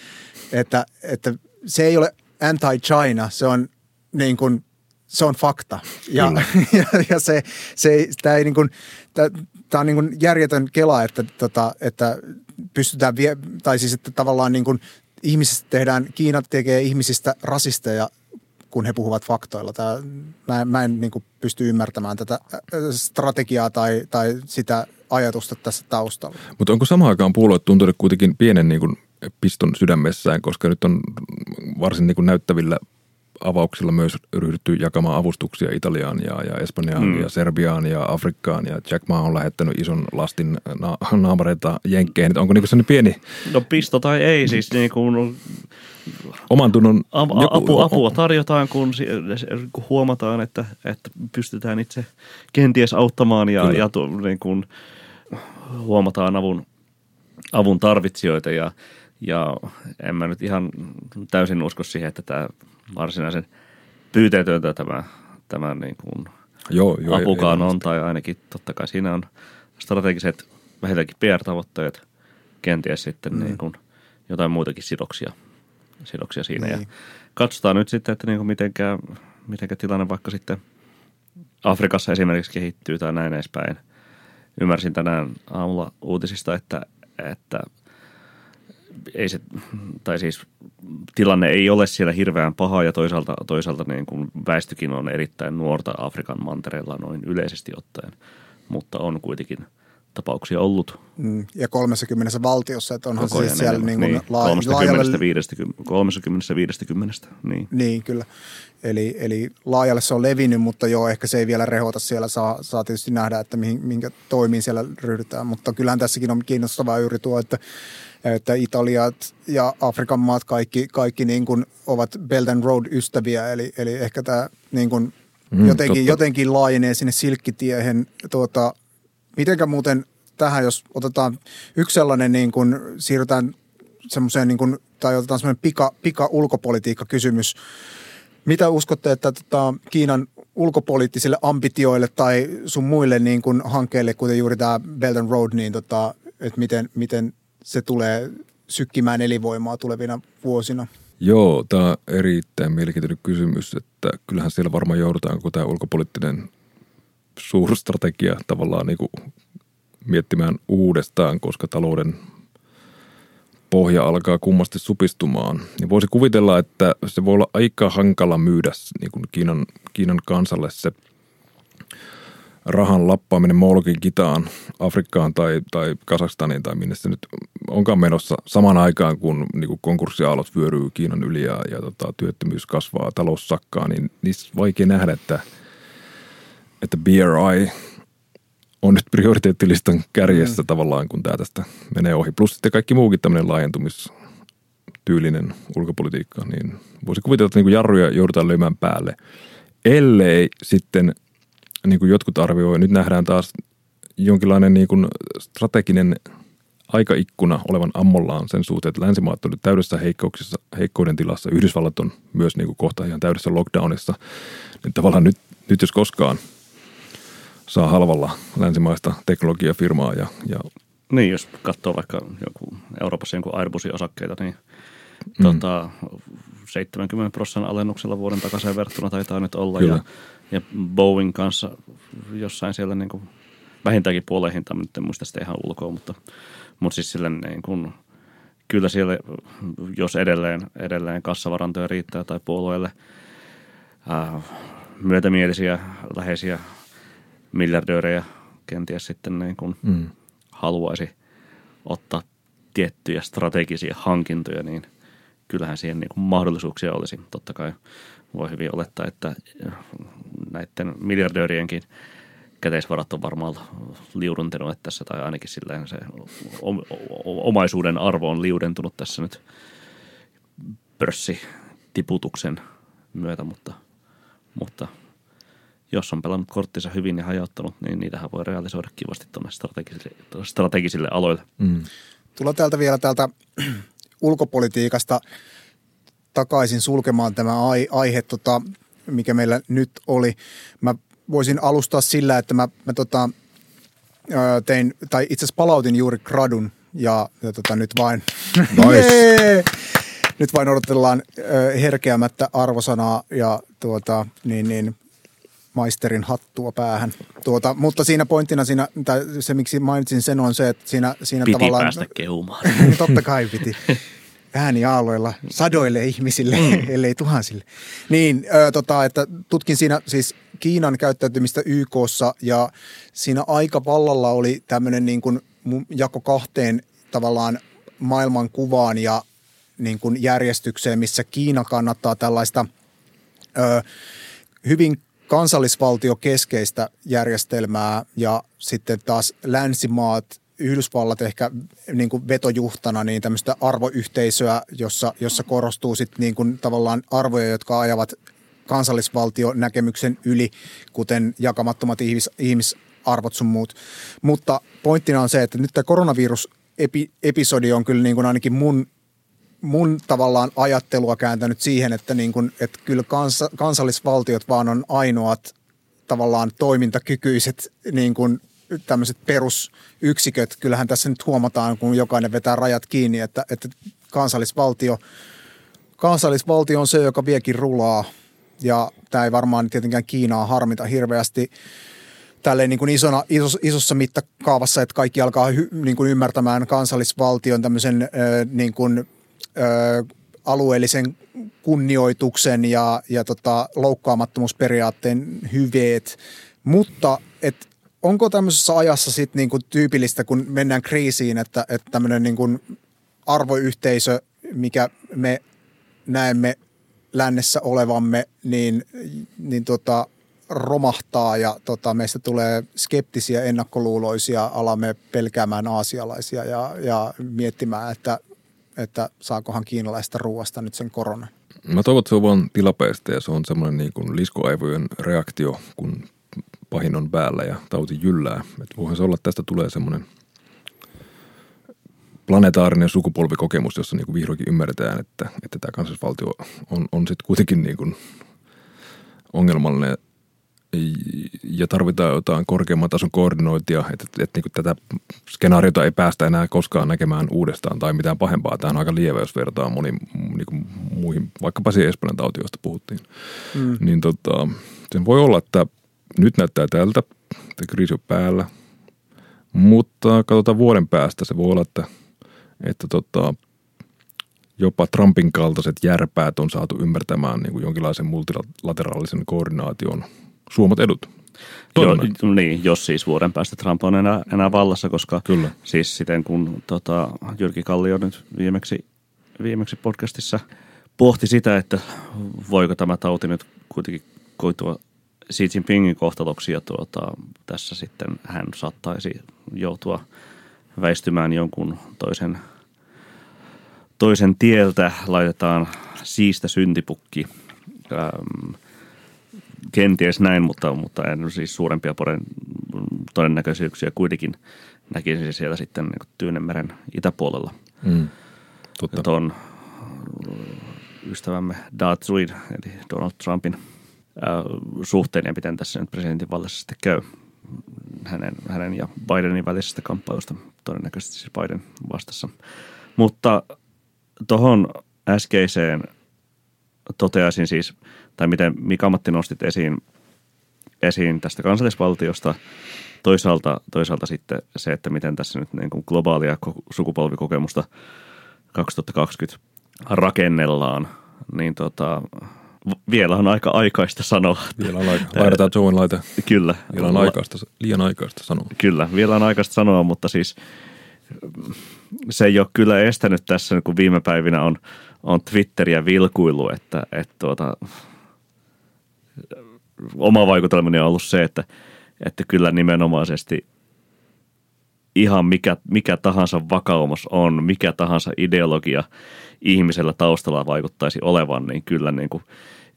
että, että se ei ole anti-China, se on niin kuin Se on fakta. Ja, ja, ja se, se, tämä ei niin kuin, tämä on niin kuin järjetön kela, että, tota, että pystytään, vie, tai siis että tavallaan niin kuin ihmisistä tehdään, Kiina tekee ihmisistä rasisteja, kun he puhuvat faktoilla. Tämä, mä, mä en niin kuin pysty ymmärtämään tätä strategiaa tai, tai sitä ajatusta tässä taustalla. Mutta onko samaan aikaan puolueet tuntunut kuitenkin pienen niin kuin piston sydämessään, koska nyt on varsin niin kuin näyttävillä avauksilla myös ryhdytty jakamaan avustuksia Italiaan ja, ja Espanjaan mm. ja Serbiaan ja Afrikkaan, ja Jack Ma on lähettänyt ison lastin na- naamareita jenkkeihin. Onko niinku sellainen pieni... No pisto tai ei siis niinku... Oman tunnon... A- a- apua, apua tarjotaan, kun huomataan, että, että pystytään itse kenties auttamaan ja, ja tu, niin kuin huomataan avun, avun tarvitsijoita ja, ja en mä nyt ihan täysin usko siihen, että tämä varsinaisen pyyteetöntä tämä, tämä niin kuin joo, joo, apukaan ei, ei on, tai ainakin totta kai siinä on strategiset vähintäänkin P R-tavoitteet, kenties sitten mm. niin kuin jotain muitakin sidoksia, sidoksia siinä. Niin. Ja katsotaan nyt sitten, että niin kuin mitenkä, mitenkä tilanne vaikka sitten Afrikassa esimerkiksi kehittyy tai näin edespäin. Ymmärsin tänään aamulla uutisista, että, että ei se, tai siis tilanne ei ole siellä hirveän paha ja toisaalta, toisaalta niin kuin väestökin on erittäin nuorta Afrikan mantereella noin yleisesti ottaen, mutta on kuitenkin tapauksia ollut. Ja kolmekymmentä valtiossa, että onhan siis enemmän. Siellä niin kuin niin, kolmekymmentä viisikymmentä, niin. Niin, kyllä. Eli, eli laajalle se on levinnyt, mutta joo, ehkä se ei vielä rehota siellä. Saa, saa tietysti nähdä, että mihin, minkä toimiin siellä ryhdytään, mutta kyllähän tässäkin on kiinnostavaa juuri tuo, että että Italiat ja Afrikan maat kaikki, kaikki niin kuin ovat Belt and Road -ystäviä, eli, eli ehkä tämä niin kuin mm, jotenkin, jotenkin laajenee sinne Silkkitiehen. Tuota, mitenkä muuten tähän, jos otetaan yksi sellainen, niin kuin siirrytään semmoiseen, niin kuin, tai otetaan semmoinen pika, pika ulkopolitiikkakysymys. Mitä uskotte, että tota, Kiinan ulkopoliittisille ambitioille tai sun muille niin kuin hankkeille, kuten juuri tämä Belt and Road, niin tota, että miten, miten se tulee sykkimään elinvoimaa tulevina vuosina? Joo, tämä on erittäin mielenkiintoinen kysymys, että kyllähän siellä varmaan joudutaan, kun tämä ulkopoliittinen suurstrategia tavallaan niin kuin miettimään uudestaan, koska talouden pohja alkaa kummasti supistumaan. Ja voisi kuvitella, että se voi olla aika hankala myydä niin kuin Kiinan, Kiinan kansalle se rahan lappaaminen Moolokin kitaan Afrikkaan tai, tai Kasakstaniin tai minne se nyt onkaan menossa saman aikaan, kun niin kuin konkurssiaalot vyöryy Kiinan yli ja, ja tota, työttömyys kasvaa, talous sakkaa, niin niissä vaikea nähdä, että, että B R I on nyt prioriteettilistan kärjessä mm. tavallaan, kun tämä tästä menee ohi. Plus sitten kaikki muukin tämmöinen laajentumistyylinen ulkopolitiikka, niin voisi kuvitella, että niin kuin jarruja joudutaan löymään päälle, ellei sitten niin kuin jotkut arvioi, nyt nähdään taas jonkinlainen niin kuin strateginen aikaikkuna olevan ammollaan sen suhteen, että länsimaat on nyt täydessä heikkouksessa, heikkouden tilassa. Yhdysvallat on myös niin kuin kohta ihan täydessä lockdownissa. Niin tavallaan nyt, nyt jos koskaan saa halvalla länsimaista teknologiafirmaa. Ja, ja niin, jos katsoo vaikka joku Euroopassa jonkun Airbusin osakkeita, niin mm. tota, seitsemänkymmentä prosenttia alennuksella vuoden takaisin verrattuna taitaa nyt olla. Kyllä. Ja Ja Boeing kanssa jossain siellä niin kuin vähintäänkin puoleen hintaan, nyt en muista sitä ihan ulkoa, mutta, mutta siis sillä niin kuin, kyllä siellä, jos edelleen, edelleen kassavarantoja riittää tai puolueelle äh, myötämielisiä, läheisiä miljardöörejä kenties sitten niin kuin mm. haluaisi ottaa tiettyjä strategisia hankintoja, niin kyllähän siihen niin kuin mahdollisuuksia olisi totta kai. Voi hyvin olettaa, että näiden miljardöörienkin käteisvarat on varmaan liudentunut tässä, tai ainakin silleen se omaisuuden arvo on liudentunut tässä nyt pörssitiputuksen myötä, mutta, mutta jos on pelannut korttinsa hyvin ja hajauttanut, niin niitähän voi realisoida kivasti tuonne strategisille, strategisille aloille. Mm. Tullaan täältä vielä täältä ulkopolitiikasta takaisin sulkemaan tämä aihe, tota, mikä meillä nyt oli. Mä voisin alustaa sillä, että mä, mä tota, tein, tai itse asiassa palautin juuri gradun, ja, ja tota, nyt vain nice. nyt vain odotellaan herkeämättä arvosanaa, ja tuota, niin, niin, maisterin hattua päähän. Tuota, mutta siinä pointtina, siinä, tai se miksi mainitsin sen on se, että siinä, siinä piti tavallaan... Piti päästä kehumaan. Totta kai piti. Ääniaaloilla, sadoille ihmisille, mm. ellei tuhansille. Niin, ö, tota, että tutkin siinä siis Kiinan käyttäytymistä Y K:ssa ja siinä aikavallalla oli tämmöinen niin kuin jako kahteen tavallaan maailmankuvaan ja niin kuin järjestykseen, missä Kiina kannattaa tällaista ö, hyvin kansallisvaltiokeskeistä järjestelmää ja sitten taas länsimaat, Yhdysvallat ehkä niin kuin vetojuhtana niin tämmöistä arvoyhteisöä, jossa, jossa korostuu sitten niin kuin tavallaan arvoja, jotka ajavat kansallisvaltionäkemyksen yli, kuten jakamattomat ihmis, ihmisarvot sun muut. Mutta pointtina on se, että nyt tämä koronavirusepisodi on kyllä niin kuin ainakin mun mun tavallaan ajattelua kääntänyt siihen, että, niin kun, että kyllä kans, kansallisvaltiot vaan on ainoat tavallaan toimintakykyiset niin kun tämmöiset perusyksiköt. Kyllähän tässä nyt huomataan, kun jokainen vetää rajat kiinni, että, että kansallisvaltio, kansallisvaltio on se, joka viekin rulaa. Ja tämä ei varmaan tietenkään Kiinaa harmita hirveästi tälleen niin kuin isona, isos, isossa mittakaavassa, että kaikki alkaa hy, niin kuin ymmärtämään kansallisvaltion tämmöisen niin kuin Ö, alueellisen kunnioituksen ja, ja tota, loukkaamattomuusperiaatteen hyveet, mutta et, onko tämmöisessä ajassa sit niinku tyypillistä, kun mennään kriisiin, että, että tämmöinen niinku arvoyhteisö, mikä me näemme lännessä olevamme, niin, niin tota, romahtaa ja tota, meistä tulee skeptisiä, ennakkoluuloisia, alamme pelkäämään aasialaisia ja, ja miettimään, että että saakohan kiinalaista ruoasta nyt sen korona. Mä toivon, että se on vaan tilapäistä ja se on semmoinen niin kuin liskoaivojen reaktio, kun pahin on päällä ja tauti jyllää. Että voihan se olla, että tästä tulee semmoinen planetaarinen sukupolvikokemus, jossa niin kuin vihdoinkin ymmärretään, että, että tämä kansallisvaltio on, on sitten kuitenkin niin kuin ongelmallinen ja tarvitaan jotain korkeamman tason koordinointia, että, että, että niin tätä skenaariota ei päästä enää koskaan näkemään uudestaan tai mitään pahempaa. Tämä on aika lievä, jos vertaa moniin niin muihin, vaikkapa siihen Espanjan tautiin, josta puhuttiin. Mm. Niin tota, sen voi olla, että nyt näyttää tältä, että kriisi on päällä, mutta katsotaan vuoden päästä. Se voi olla, että, että tota, jopa Trumpin kaltaiset järpäät on saatu ymmärtämään niin kuin jonkinlaisen multilateraalisen koordinaation suomat edut. Jo, niin, jos siis vuoden päästä Trump on enää, enää vallassa, koska Kyllä. siis siten kun tota, Jyrki Kallio nyt viimeksi, viimeksi podcastissa pohti sitä, että voiko tämä tauti nyt kuitenkin koitua Xi Jinpingin kohtaloksi ja tuota, tässä sitten hän saattaisi joutua väistymään jonkun toisen, toisen tieltä, laitetaan siistä syntipukki. Ähm, Kenties näin, mutta, mutta en siis suurempia todennäköisyyksiä kuitenkin näkisin siellä sitten niin Tyynemeren itäpuolella. Mm, totta. Tuon ystävämme Datsud, eli Donald Trumpin äh, suhteen ja miten tässä nyt presidentin vallassa sitten käy hänen, hänen ja Bidenin välisestä kamppailusta, todennäköisesti siis Biden vastassa. Mutta tuohon äskeiseen toteaisin siis, tai miten Mika-Matti nostit esiin, esiin tästä kansallisvaltiosta, toisaalta, toisaalta sitten se, että miten tässä nyt niin kuin globaalia sukupolvikokemusta kaksituhattakaksikymmentä rakennellaan, niin tota, vielä on aika aikaista sanoa. Vielä on aika. Laitetaan Joen laite. Kyllä. Vielä on aikaista, liian aikaista sanoa. Kyllä, vielä on aikaista sanoa, mutta siis se ei ole kyllä estänyt tässä, kun viime päivinä on, on Twitteriä vilkuillut, että, että tuota, oma vaikutelmani on ollut se, että, että kyllä nimenomaisesti ihan mikä, mikä tahansa vakaumus on, mikä tahansa ideologia ihmisellä taustalla vaikuttaisi olevan, niin kyllä niin kuin,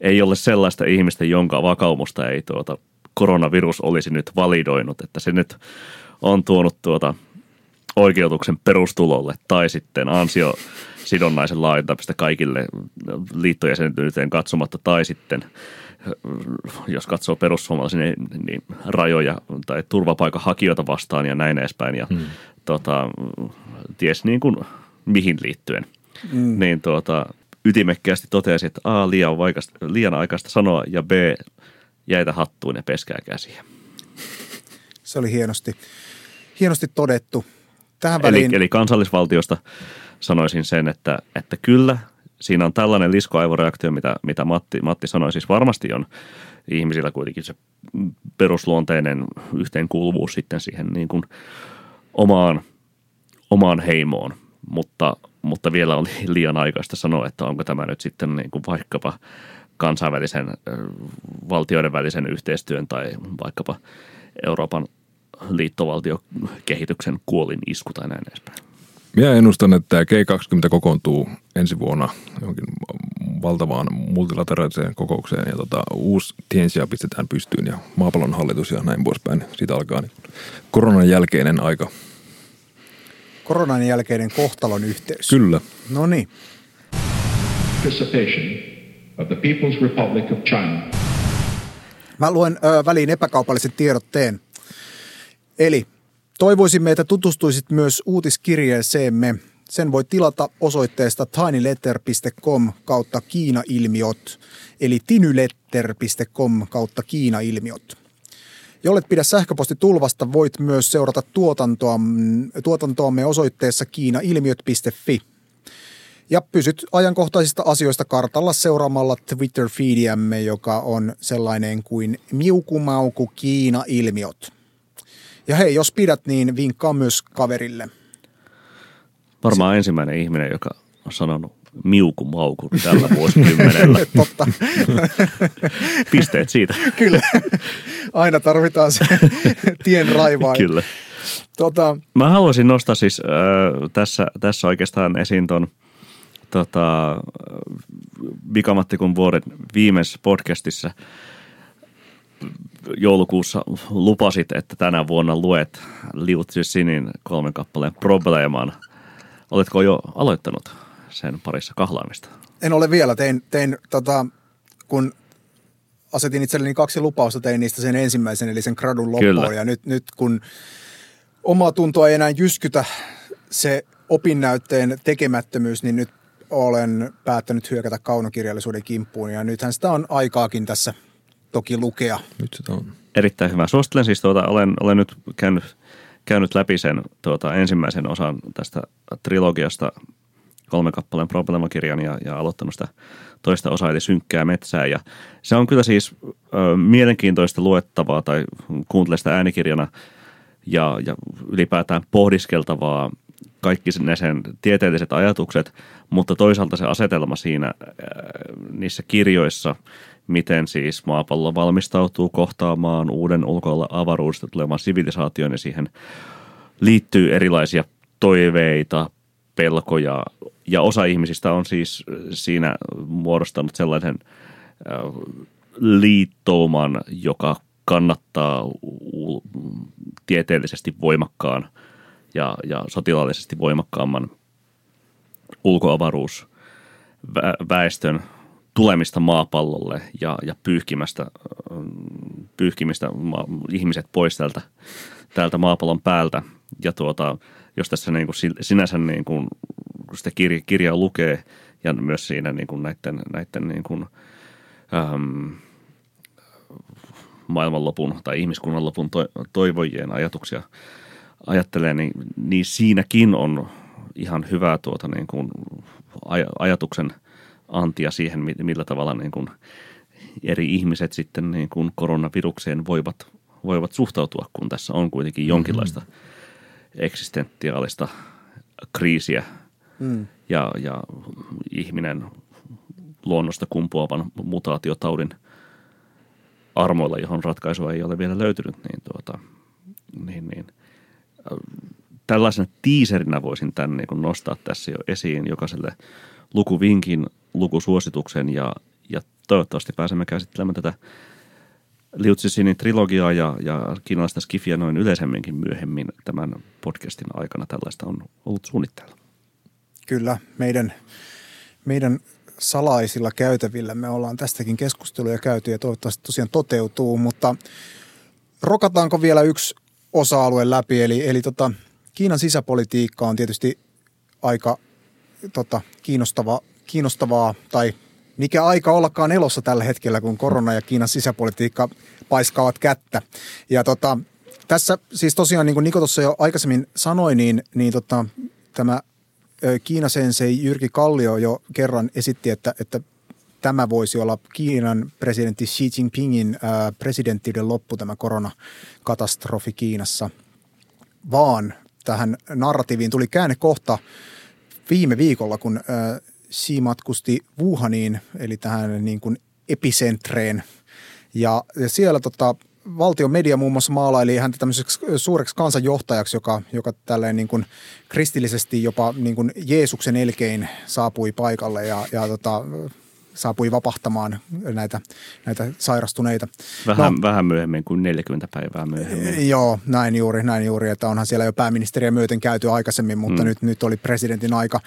ei ole sellaista ihmistä, jonka vakaumusta ei tuota, koronavirus olisi nyt validoinut, että se nyt on tuonut tuota oikeutuksen perustulolle tai sitten ansiosidonnaisen laajentamista kaikille liittojäsenyyteen katsomatta tai sitten, jos katsoo perussuomalaisia, niin rajoja tai turvapaikanhakijoita vastaan ja näin edespäin ja hmm. tota, ties niin kuin mihin liittyen, hmm. niin tuota, ytimekkäästi totesi, että A, liian, on vaikasta, liian aikaista sanoa ja B, jäitä hattuun ja peskää käsiä. Se oli hienosti, hienosti todettu. Tähän väliin... eli, eli kansallisvaltiosta sanoisin sen, että, että kyllä siinä on tällainen liskoaivoreaktio, mitä, mitä Matti, Matti sanoi. Siis varmasti on ihmisillä kuitenkin se perusluonteinen yhteenkuuluvuus sitten siihen niin kuin omaan, omaan heimoon, mutta, mutta vielä on liian aikaista sanoa, että onko tämä nyt sitten niin kuin vaikkapa kansainvälisen valtioiden välisen yhteistyön tai vaikkapa Euroopan liittovaltiokehityksen kuolin isku tai näin edespäin. Minä ennustan, että G kaksikymmentä kokoontuu ensi vuonna johonkin valtavaan multilateraaliseen kokoukseen ja tota, uusi tiensiä pistetään pystyyn ja maapallon hallitus ja näin poispäin. Siitä alkaa niin koronan jälkeinen aika. Koronan jälkeinen kohtalon yhteys. Kyllä. No niin. Of the People's Republic of China. Mä luen ö, väliin epäkaupalliset tiedotteen. Eli toivoisimme, että tutustuisit myös uutiskirjeeseemme. Sen voi tilata osoitteesta tinyletter piste com kautta Kiina-ilmiöt, eli tinyletter piste com kautta Kiina-ilmiöt. Jollet pidä sähköpostitulvasta, voit myös seurata tuotantoa, tuotantoamme osoitteessa kiinailmiöt piste fi. Ja pysyt ajankohtaisista asioista kartalla seuraamalla Twitter-feediämme, joka on sellainen kuin Miukumauku Kiina-ilmiöt. Ja hei, jos pidät, niin vinkkaa myös kaverille. Varmaan Se... ensimmäinen ihminen, joka on sanonut Miukumauku tällä vuosikymmenellä. Totta. Pisteet siitä. Kyllä. Aina tarvitaan se tien raivaa. Kyllä. Tota... Mä haluaisin nostaa siis äh, tässä, tässä oikeastaan esiin ton Tota, Mika-Matti kun vuoden viimeisessä podcastissa joulukuussa lupasit, että tänä vuonna luet Liu Cixinin kolmen kappaleen Probleeman. Oletko jo aloittanut sen parissa kahlaamista? En ole vielä. Tein, tein tota, kun asetin itselleni kaksi lupausta, tein niistä sen ensimmäisen, eli sen gradun loppuun. Kyllä. Ja nyt, nyt kun omaa tuntoa ei enää jyskytä se opinnäytteen tekemättömyys, niin nyt olen päättänyt hyökätä kaunokirjallisuuden kimppuun, ja nythän sitä on aikaakin tässä toki lukea. Nyt sitä on. Erittäin hyvä. Suosittelen siis, tuota, olen, olen nyt käynyt, käynyt läpi sen tuota, ensimmäisen osan tästä trilogiasta, kolmen kappaleen Probleemakirjan, ja, ja aloittanut sitä toista osaa, eli Synkkää metsää. Ja se on kyllä siis ö, mielenkiintoista luettavaa, tai kuuntele sitä äänikirjana, ja, ja ylipäätään pohdiskeltavaa, kaikki ne sen tieteelliset ajatukset, mutta toisaalta se asetelma siinä niissä kirjoissa, miten siis maapallo valmistautuu kohtaamaan uuden ulkoilla avaruudesta tulevan sivilisaation, ja siihen liittyy erilaisia toiveita, pelkoja, ja osa ihmisistä on siis siinä muodostanut sellaisen liittouman, joka kannattaa tieteellisesti voimakkaan Ja, ja sotilaallisesti voimakkaamman ulkoavaruusväestön tulemista maapallolle ja, ja pyyhkimästä, pyyhkimistä ma- ihmiset pois tältä, tältä maapallon päältä. Ja tuota, jos tässä niin kuin sinänsä niin kuin sitä kirja, kirjaa lukee ja myös siinä niin kuin näiden, näiden niin kuin, ähm, maailmanlopun tai ihmiskunnan lopun to- toivojien ajatuksia ajattelee, niin, niin siinäkin on ihan hyvää tuota niin kuin aj- ajatuksen antia siihen, millä tavalla niin kuin eri ihmiset sitten niin kuin koronavirukseen voivat, voivat suhtautua, kun tässä on kuitenkin jonkinlaista mm-hmm. eksistentiaalista kriisiä mm. ja, ja ihminen luonnosta kumpuavan mutaatiotaudin armoilla, johon ratkaisua ei ole vielä löytynyt, niin tuota, niin, niin tällaisena tiiserinä voisin tämän niin kuin nostaa tässä jo esiin jokaiselle lukuvinkin, lukusuosituksen ja, ja toivottavasti pääsemme käsittelemään tätä Liu Cixinin trilogiaa ja, ja kiinalaista skifiä noin yleisemminkin myöhemmin tämän podcastin aikana. Tällaista on ollut suunnitteilla. Kyllä, meidän, meidän salaisilla käytävillä me ollaan tästäkin keskusteluja käyty ja toivottavasti tosiaan toteutuu, mutta rokataanko vielä yksi osa-alueen läpi, eli, eli tota, Kiinan sisäpolitiikka on tietysti aika tota, kiinnostavaa, kiinnostavaa tai Mikä aika ollakaan elossa tällä hetkellä, kun korona ja Kiinan sisäpolitiikka paiskaavat kättä. Ja tota, tässä siis tosiaan, niin kuin Niko tuossa jo aikaisemmin sanoi, niin, niin tota, tämä Kiina-sensei Jyrki Kallio jo kerran esitti, että, että tämä voisi olla Kiinan presidentti Xi Jinpingin ää, presidenttiyden loppu, tämä koronakatastrofi Kiinassa. Vaan tähän narratiiviin tuli käännekohta viime viikolla, kun ää, Xi matkusti Wuhaniin, eli tähän niin kuin epicentreen, ja, ja siellä tota, valtion media muun muassa maalaili häntä tämmöiseksi suureksi kansanjohtajaksi, joka, joka tälleen niin kuin kristillisesti jopa niin kuin Jeesuksen elkein saapui paikalle ja, ja tota, saapui vapahtamaan näitä, näitä sairastuneita. Vähän, no, vähän myöhemmin kuin neljäkymmentä päivää myöhemmin. Joo, näin juuri, näin juuri, että onhan siellä jo pääministeriä myöten käyty aikaisemmin, mutta mm. nyt, nyt oli presidentin aika.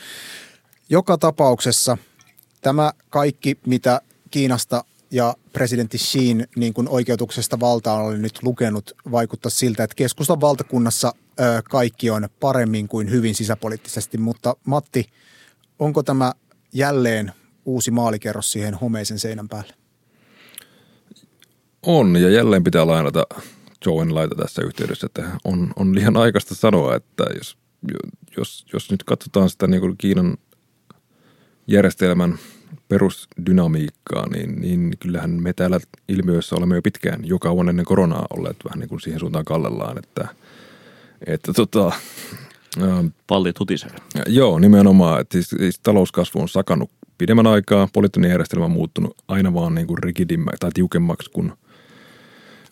Joka tapauksessa tämä kaikki, mitä Kiinasta ja presidentti Xin niin kuin oikeutuksesta valtaan oli nyt lukenut, vaikuttaa siltä, että keskustan valtakunnassa ö, kaikki on paremmin kuin hyvin sisäpoliittisesti. Mutta Matti, onko tämä jälleen uusi maalikerros siihen homeisen seinän päälle? On, ja jälleen pitää lainata Joen laita tässä yhteydessä, että on, on liian aikaista sanoa, että jos, jos, jos nyt katsotaan sitä niin kuin Kiinan järjestelmän perusdynamiikkaa, niin, niin kyllähän me täällä ilmiössä olemme jo pitkään, joka on ennen koronaa olleet vähän niin kuin siihen suuntaan kallellaan, että, että tota... Pallit hutisee. Joo, nimenomaan, että siis, siis talouskasvu on sakannut pidemmän aikaa, poliittinen järjestelmä on muuttunut aina vaan niin kuin rigidimmäksi tai tiukemmaksi kuin,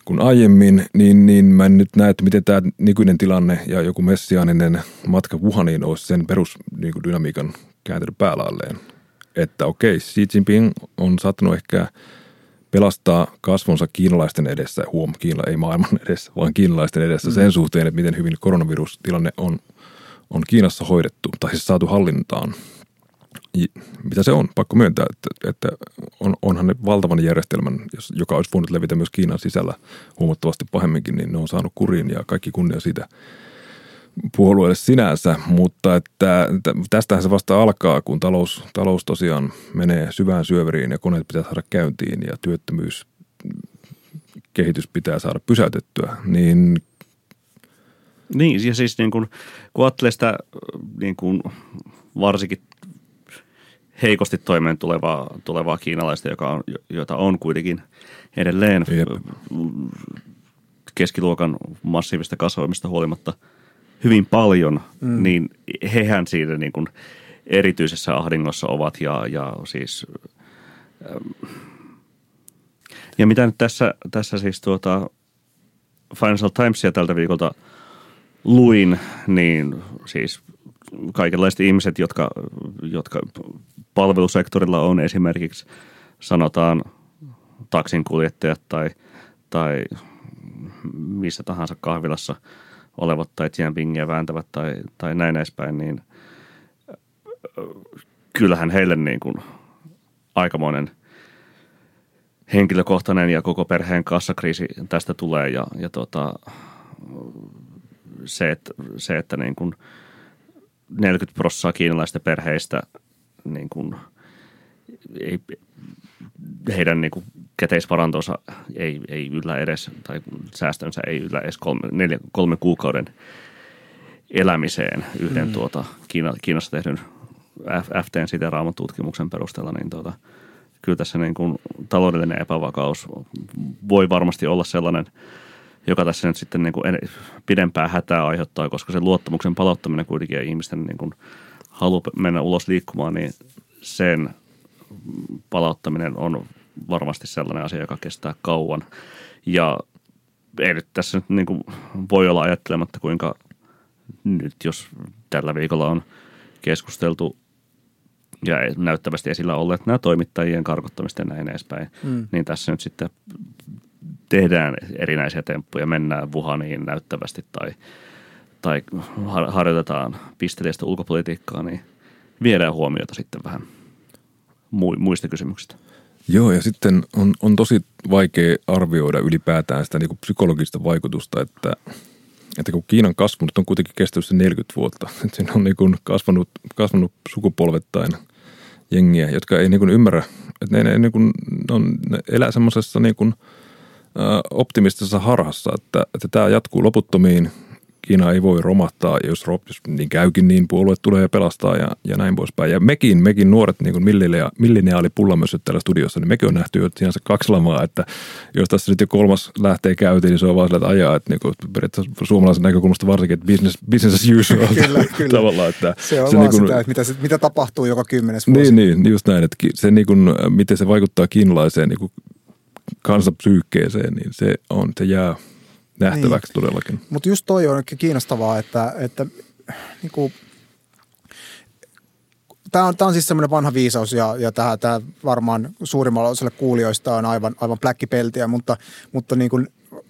kuin aiemmin, niin, niin mä en nyt näe, että miten tämä nykyinen tilanne ja joku messiaaninen matka Wuhaniin olisi sen perusdynamiikan niin kääntynyt päälaalleen. Että okei, Xi Jinping on saattanut ehkä pelastaa kasvonsa kiinalaisten edessä, huom, Kiina ei maailman edessä, vaan kiinalaisten edessä mm. sen suhteen, että miten hyvin koronavirustilanne on, on Kiinassa hoidettu, tai siis saatu hallintaan. Ja mitä se on? Pakko myöntää, että, että on, onhan ne valtavan järjestelmän, joka olisi voinut levitä myös Kiinan sisällä huomattavasti pahemminkin, niin ne on saanut kuriin ja kaikki kunnia siitä puolueelle sinänsä, mutta että tästähän se vasta alkaa, kun talous, talous tosiaan menee syvään syöveriin ja koneet pitää saada käyntiin ja työttömyyskehitys pitää saada pysäytettyä, niin... Niin, ja siis niin kuin, kun ajattelee sitä niin kuin varsinkin heikosti toimeen tulevaa, tulevaa kiinalaista, joka on, jota on kuitenkin edelleen Jep. keskiluokan massiivista kasvamista huolimatta hyvin paljon, mm. niin hehän siinä niin kuin erityisessä ahdingossa ovat ja, ja siis ähm, ja mitä nyt tässä, tässä siis tuota Financial Timesia tältä viikolta luin, niin siis kaikenlaiset ihmiset, jotka, jotka palvelusektorilla on esimerkiksi sanotaan taksinkuljettajat tai, tai missä tahansa kahvilassa olevat tai tienpingiä vääntävät tai, tai näin edespäin, niin kyllähän heille niin kuin aikamoinen henkilökohtainen ja koko perheen kassakriisi tästä tulee ja, ja tota, se, että, se, että niin kuin neljäkymmentä prosenttia kiinalaisista perheistä niin kuin ei, heidän niin kuin käteisvarantonsa ei, ei yllä edes, tai säästönsä ei yllä edes kolme, neljä, kolme kuukauden elämiseen yhden mm. tuota, Kiina, Kiinassa tehdyn F T:n siteraaman tutkimuksen perusteella, niin tuota, kyllä tässä niin kuin taloudellinen epävakaus voi varmasti olla sellainen, joka tässä nyt sitten niin kuin pidempää hätää aiheuttaa, koska se luottamuksen palauttaminen kuitenkin ja ihmisten niin kuin halu mennä ulos liikkumaan, niin sen palauttaminen on varmasti sellainen asia, joka kestää kauan. Ja ei nyt tässä nyt niin kuin voi olla ajattelematta, kuinka nyt jos tällä viikolla on keskusteltu ja näyttävästi esillä olleet nämä toimittajien karkottamista ja näin edespäin, mm. niin tässä nyt sitten tehdään erinäisiä temppuja, mennään Wuhaniin näyttävästi tai, tai harjoitetaan pisteliästä ulkopolitiikkaa, niin viedään huomiota sitten vähän muista kysymyksistä. Joo, ja sitten on, on tosi vaikea arvioida ylipäätään sitä niin kuin psykologista vaikutusta, että, että kun Kiinan kasvu nyt on kuitenkin kestänyt se neljäkymmentä vuotta, että siinä on niin kuin kasvanut, kasvanut sukupolvettain jengiä, jotka ei niin kuin ymmärrä, että ne, ne, niin kuin, ne, on, ne elää semmoisessa niin kuin optimistisessa harhassa, että, että tämä jatkuu loputtomiin, Kiina ei voi romahtaa ja jos, jos niin käykin, niin puolue tulee ja pelastaa ja, ja näin poispäin. Ja mekin, mekin nuoret niin kuin milleniaali pullamössyt täällä studiossa, niin mekin on nähty jo sinänsä kaksi lamaa, että jos tässä nyt jo kolmas lähtee käyntiin, niin se on vaan sillä, että ajaa, että niin kuin, periaatteessa suomalaisen näkökulmasta varsinkin, että business, business as usual. Kyllä, kyllä. Tavallaan, että se on se vaan niin kuin, sitä, että mitä, se, mitä tapahtuu joka kymmenes vuosi. Niin, niin, just näin, että se niin kuin, miten se vaikuttaa kiinalaiseen niin kuin kansapsyykeeseen, niin se on, se jää nähtäväksi niin todellakin. Mutta just toi on kiinnostavaa, että, että niinku, tämä on, on siis semmoinen vanha viisaus ja, ja tämä varmaan suurimmalla osalla kuulijoista on aivan, aivan pläkkipeltiä, mutta, mutta niinku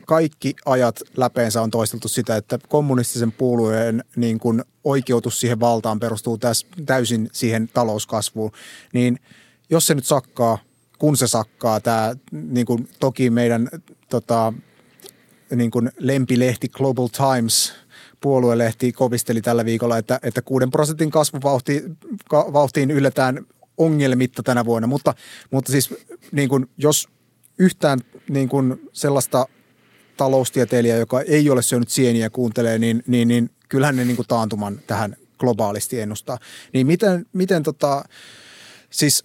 kaikki ajat läpeensä on toisteltu sitä, että kommunistisen puolueen niinku oikeutus siihen valtaan perustuu täs, täysin siihen talouskasvuun, niin jos se nyt sakkaa, kun se sakkaa, tämä niinku, toki meidän tota, niin kuin lempilehti Global Times, puoluelehti, kopisteli tällä viikolla, että, että kuuden prosentin kasvuvauhtiin ylletään ongelmitta tänä vuonna. Mutta, mutta siis niin kuin, jos yhtään niin kuin sellaista taloustieteilijää, joka ei ole syönyt sieniä, kuuntelee, niin, niin, niin kyllähän ne niin kuin taantuman tähän globaalisti ennustaa. Niin miten, miten tota, siis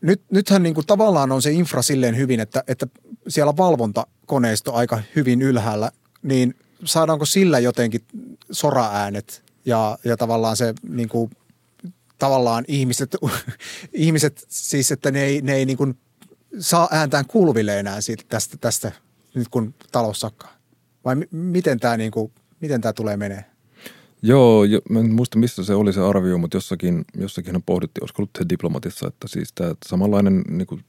nyt, nythän niin kuin tavallaan on se infra silleen hyvin, että, että siellä valvontakoneisto aika hyvin ylhäällä, niin saadaanko sillä jotenkin soraäänet ja, ja tavallaan se niin kuin, tavallaan ihmiset, ihmiset siis, että ne ei, ne ei niin kuin saa ääntään kuuluville enää siitä tästä, tästä nyt kun talous sakkaa? Vai m- miten tämä niin kuin, miten tämä tulee menee? Joo, jo, mä en muista missä se oli se arvio, mutta jossakin, jossakinhan pohdittiin, olisiko ollut se Diplomatissa, että siis tämä samanlainen niin kuin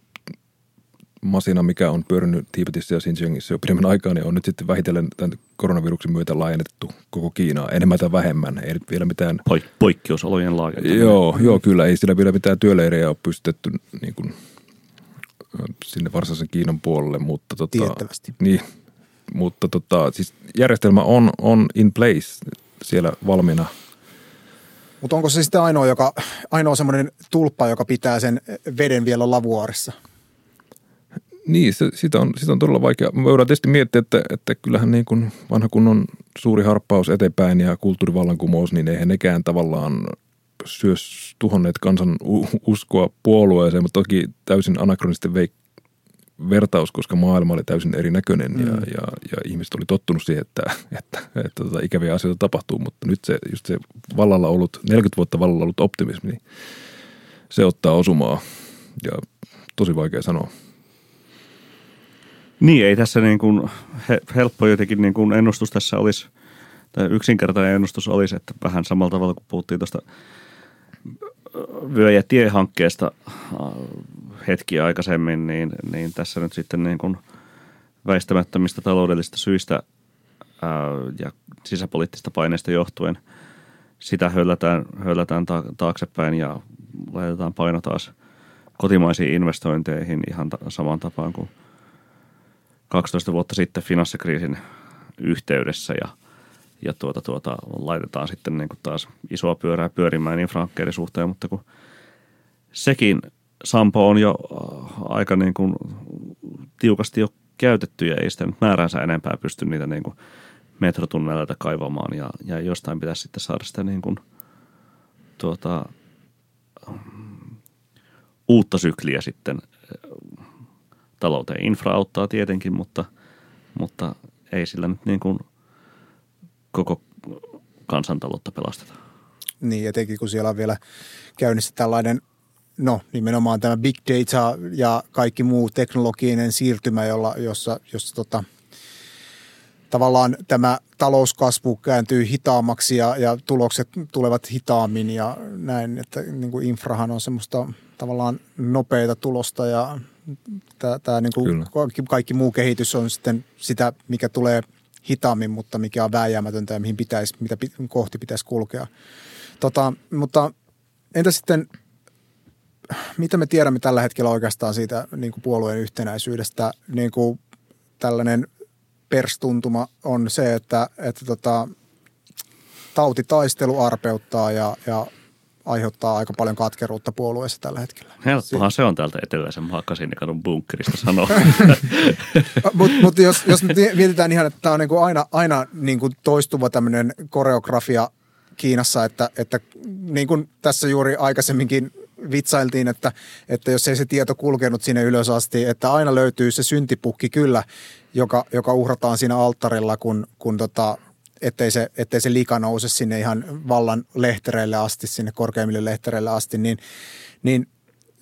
masina, mikä on pyörinyt Tibetissä ja Xinjiangissa jo pidemmän aikaa, niin on nyt sitten vähitellen tämän koronaviruksen myötä laajennettu koko Kiinaa, enemmän tai vähemmän. Ei vielä mitään Poik- poikkeusolojen laajentaminen. Joo, joo, kyllä. Ei sillä vielä mitään työleirejä ole pystytetty niin kuin sinne varsinaisen Kiinan puolelle, mutta tota, tiettävästi. Niin, mutta tota, siis järjestelmä on, on in place siellä valmiina. Mutta onko se sitten ainoa, joka, ainoa semmoinen tulppa, joka pitää sen veden vielä lavuaarissa? Niin, se, sitä, on, sitä on todella vaikea. Mä voidaan tietysti miettiä, että, että kyllähän niin kuin vanha kunnon suuri harppaus eteenpäin ja kulttuurivallankumous, niin eihän nekään tavallaan syö tuhonneet kansan uskoa puolueeseen, mutta toki täysin anakronisten veik- vertaus, koska maailma oli täysin erinäköinen ja, mm. ja, ja ihmiset oli tottunut siihen, että, että, että, että tota ikäviä asioita tapahtuu, mutta nyt se, just se vallalla ollut, neljäkymmentä vuotta vallalla ollut optimismi, niin se ottaa osumaa ja tosi vaikea sanoa. Niin, ei tässä niin kuin helppo jotenkin niin kuin ennustus tässä olisi, tai yksinkertainen ennustus olisi, että vähän samalla tavalla kuin puhuttiin tuosta vyö- ja tiehankkeesta hetki aikaisemmin, niin, niin tässä nyt sitten niin kuin väistämättömistä taloudellisista syistä ää, ja sisäpoliittisista paineista johtuen sitä höllätään, höllätään taaksepäin ja laitetaan paino taas kotimaisiin investointeihin ihan ta- samaan tapaan kuin kaksitoista vuotta sitten finanssikriisin yhteydessä ja, ja tuota, tuota, laitetaan sitten niin kuin taas isoa pyörää pyörimään infrahankkeiden suhteen, mutta kun sekin sampo on jo aika niin kuin tiukasti jo käytetty ja ei sitä nyt määränsä enempää pysty niitä niin kuin metrotunneleita kaivamaan ja, ja jostain pitäisi sitten saada sitä niin kuin tuota, uutta sykliä sitten talouteen. Infra auttaa tietenkin, mutta, mutta ei sillä nyt niin kuin koko kansantaloutta pelasteta. Niin, etenkin kun siellä on vielä käynnissä tällainen, no nimenomaan tämä big data ja kaikki muu teknologinen siirtymä, jolla, jossa, jossa tota, tavallaan tämä talouskasvu kääntyy hitaammaksi ja, ja tulokset tulevat hitaammin ja näin, että niin kuin infrahan on semmoista tavallaan nopeata tulosta ja Tämä, tämä niin kuin kaikki, kaikki muu kehitys on sitten sitä, mikä tulee hitaammin, mutta mikä on vääjäämätöntä ja mihin pitäisi, mitä kohti pitäisi kulkea. Tota, mutta entä sitten, mitä me tiedämme tällä hetkellä oikeastaan siitä niin kuin puolueen yhtenäisyydestä? Niin kuin tällainen perstuntuma on se, että, että tota, tautitaistelu arpeuttaa ja, ja aiheuttaa aika paljon katkeruutta puolueessa tällä hetkellä. Helppohan si- se on täältä eteläisen Maakasinnikadun bunkkerista sanoa. Mutta mut jos, jos mietitään ihan, että tämä on niinku aina, aina niinku toistuva tämmöinen koreografia Kiinassa, että, että niin kuin tässä juuri aikaisemminkin vitsailtiin, että, että jos ei se tieto kulkenut sinne ylös asti, että aina löytyy se syntipukki kyllä, joka, joka uhrataan siinä alttarilla, kun, kun tota, ettei, se, ettei se lika nouse sinne ihan vallan lehtereille asti, sinne korkeimmille lehtereille asti, niin, niin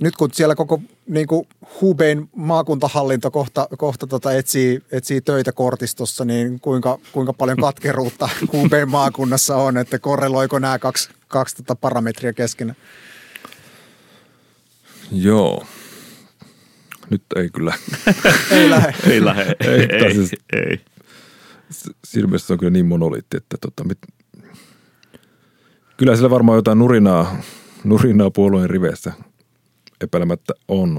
nyt kun siellä koko niin kuin Hubein maakuntahallinto kohta, kohta tota etsii, etsii töitä kortistossa, niin kuinka, kuinka paljon katkeruutta Hubein maakunnassa on, että korreloiko nämä kaksi, kaksi tota parametria keskenään? Joo. Nyt ei kyllä. ei lähde. ei lähde. ei, ei, siis, ei. Silmässä on kyllä niin monoliitti, että tota, mit... kyllä sillä varmaan jotain nurinaa, nurinaa puolueen riveissä epäilemättä on,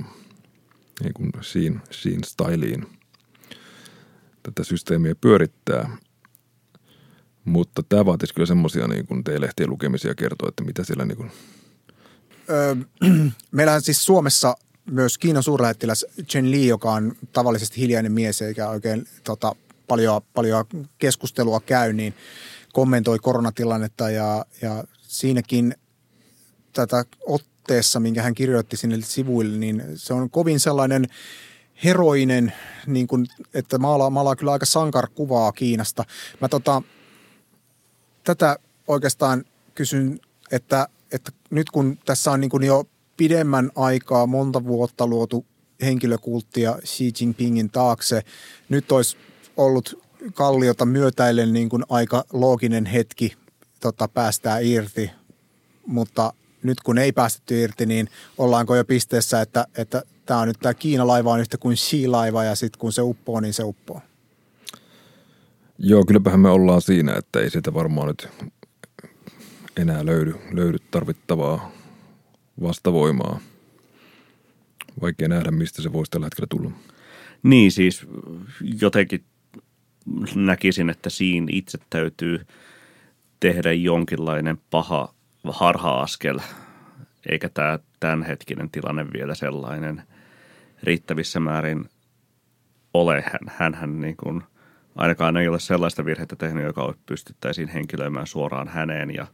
niin kuin siinä, siinä styliin tätä systeemiä pyörittää. Mutta tämä vaatisi kyllä semmoisia niin kuin teidän lehtien lukemisia kertoa, että mitä siellä niin kuin... Öö, meillä on siis Suomessa myös Kiinan suurlähettiläs Chen Li, joka on tavallisesti hiljainen mies eikä oikein tota, paljon, paljon keskustelua käy, niin kommentoi koronatilannetta ja, ja siinäkin tätä ottaa, minkä hän kirjoitti sinne sivuille, niin se on kovin sellainen heroinen, niin kuin, että maalaa, maalaa kyllä aika sankarkuvaa Kiinasta. Mä tota, tätä oikeastaan kysyn, että, että nyt kun tässä on niin kuin jo pidemmän aikaa, monta vuotta luotu henkilökulttia Xi Jinpingin taakse, nyt olisi ollut Kalliota myötäillen niin kuin aika looginen hetki tota, päästää irti, mutta nyt kun ei päästetty irti, niin ollaanko jo pisteessä, että, että tämä on nyt tämä Kiina-laiva on yhtä kuin Xi-laiva ja sitten kun se uppoo, niin se uppoo. Joo, kylläpähän me ollaan siinä, että ei sitä varmaan nyt enää löydy, löydy tarvittavaa vastavoimaa. Vaikea nähdä, mistä se voisi tällä hetkellä tulla. Niin siis jotenkin näkisin, että siinä itse täytyy tehdä jonkinlainen paha harha-askel, eikä tämä tämänhetkinen tilanne vielä sellainen riittävissä määrin ole. Hänhän niin kuin, ainakaan ei ole sellaista virhettä tehnyt, joka pystyttäisiin henkilöimään suoraan häneen. Ja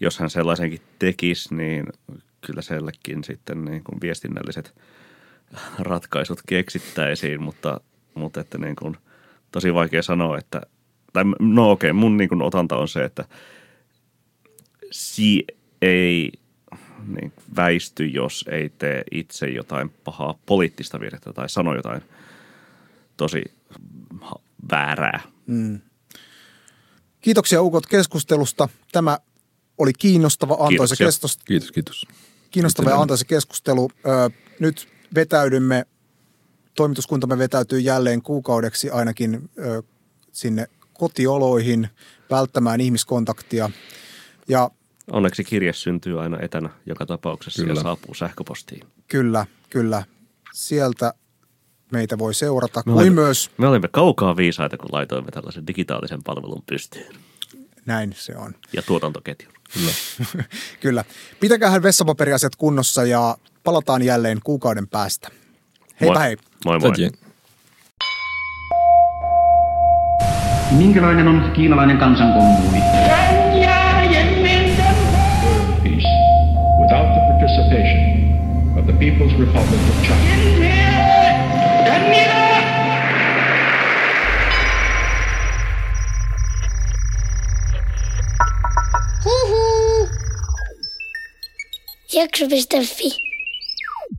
jos hän sellaisenkin tekisi, niin kyllä sellekin sitten niin kuin viestinnälliset ratkaisut keksittäisiin, mutta, mutta että niin kuin, tosi vaikea sanoa, että tai no okei, mun niin kuin otanta on se, että Xi ei niin, väisty, jos ei tee itse jotain pahaa poliittista virhettä tai sano jotain tosi väärää. Mm. Kiitoksia ukot keskustelusta. Tämä oli kiinnostava, antoisa keskustelu. Kiitos, kiitos. Kiinnostava ja antoisa keskustelu. Nyt vetäydymme, toimituskuntamme vetäytyy jälleen kuukaudeksi ainakin sinne kotioloihin välttämään ihmiskontaktia. Ja onneksi kirje syntyy aina etänä joka tapauksessa kyllä. Ja saapuu sähköpostiin. Kyllä, kyllä. Sieltä meitä voi seurata. Me, kuin olimme, myös... me olimme kaukaa viisaita, kun laitoimme tällaisen digitaalisen palvelun pystyyn. Näin se on. Ja tuotantoketjun. Kyllä. Kyllä. Pitäkäähän vessapaperiasiat kunnossa ja palataan jälleen kuukauden päästä. Heipä hei. Moi moi. moi. Minkälainen on kiinalainen kansankommuuni? Without the participation of the People's Republic of China. Jakso piste fi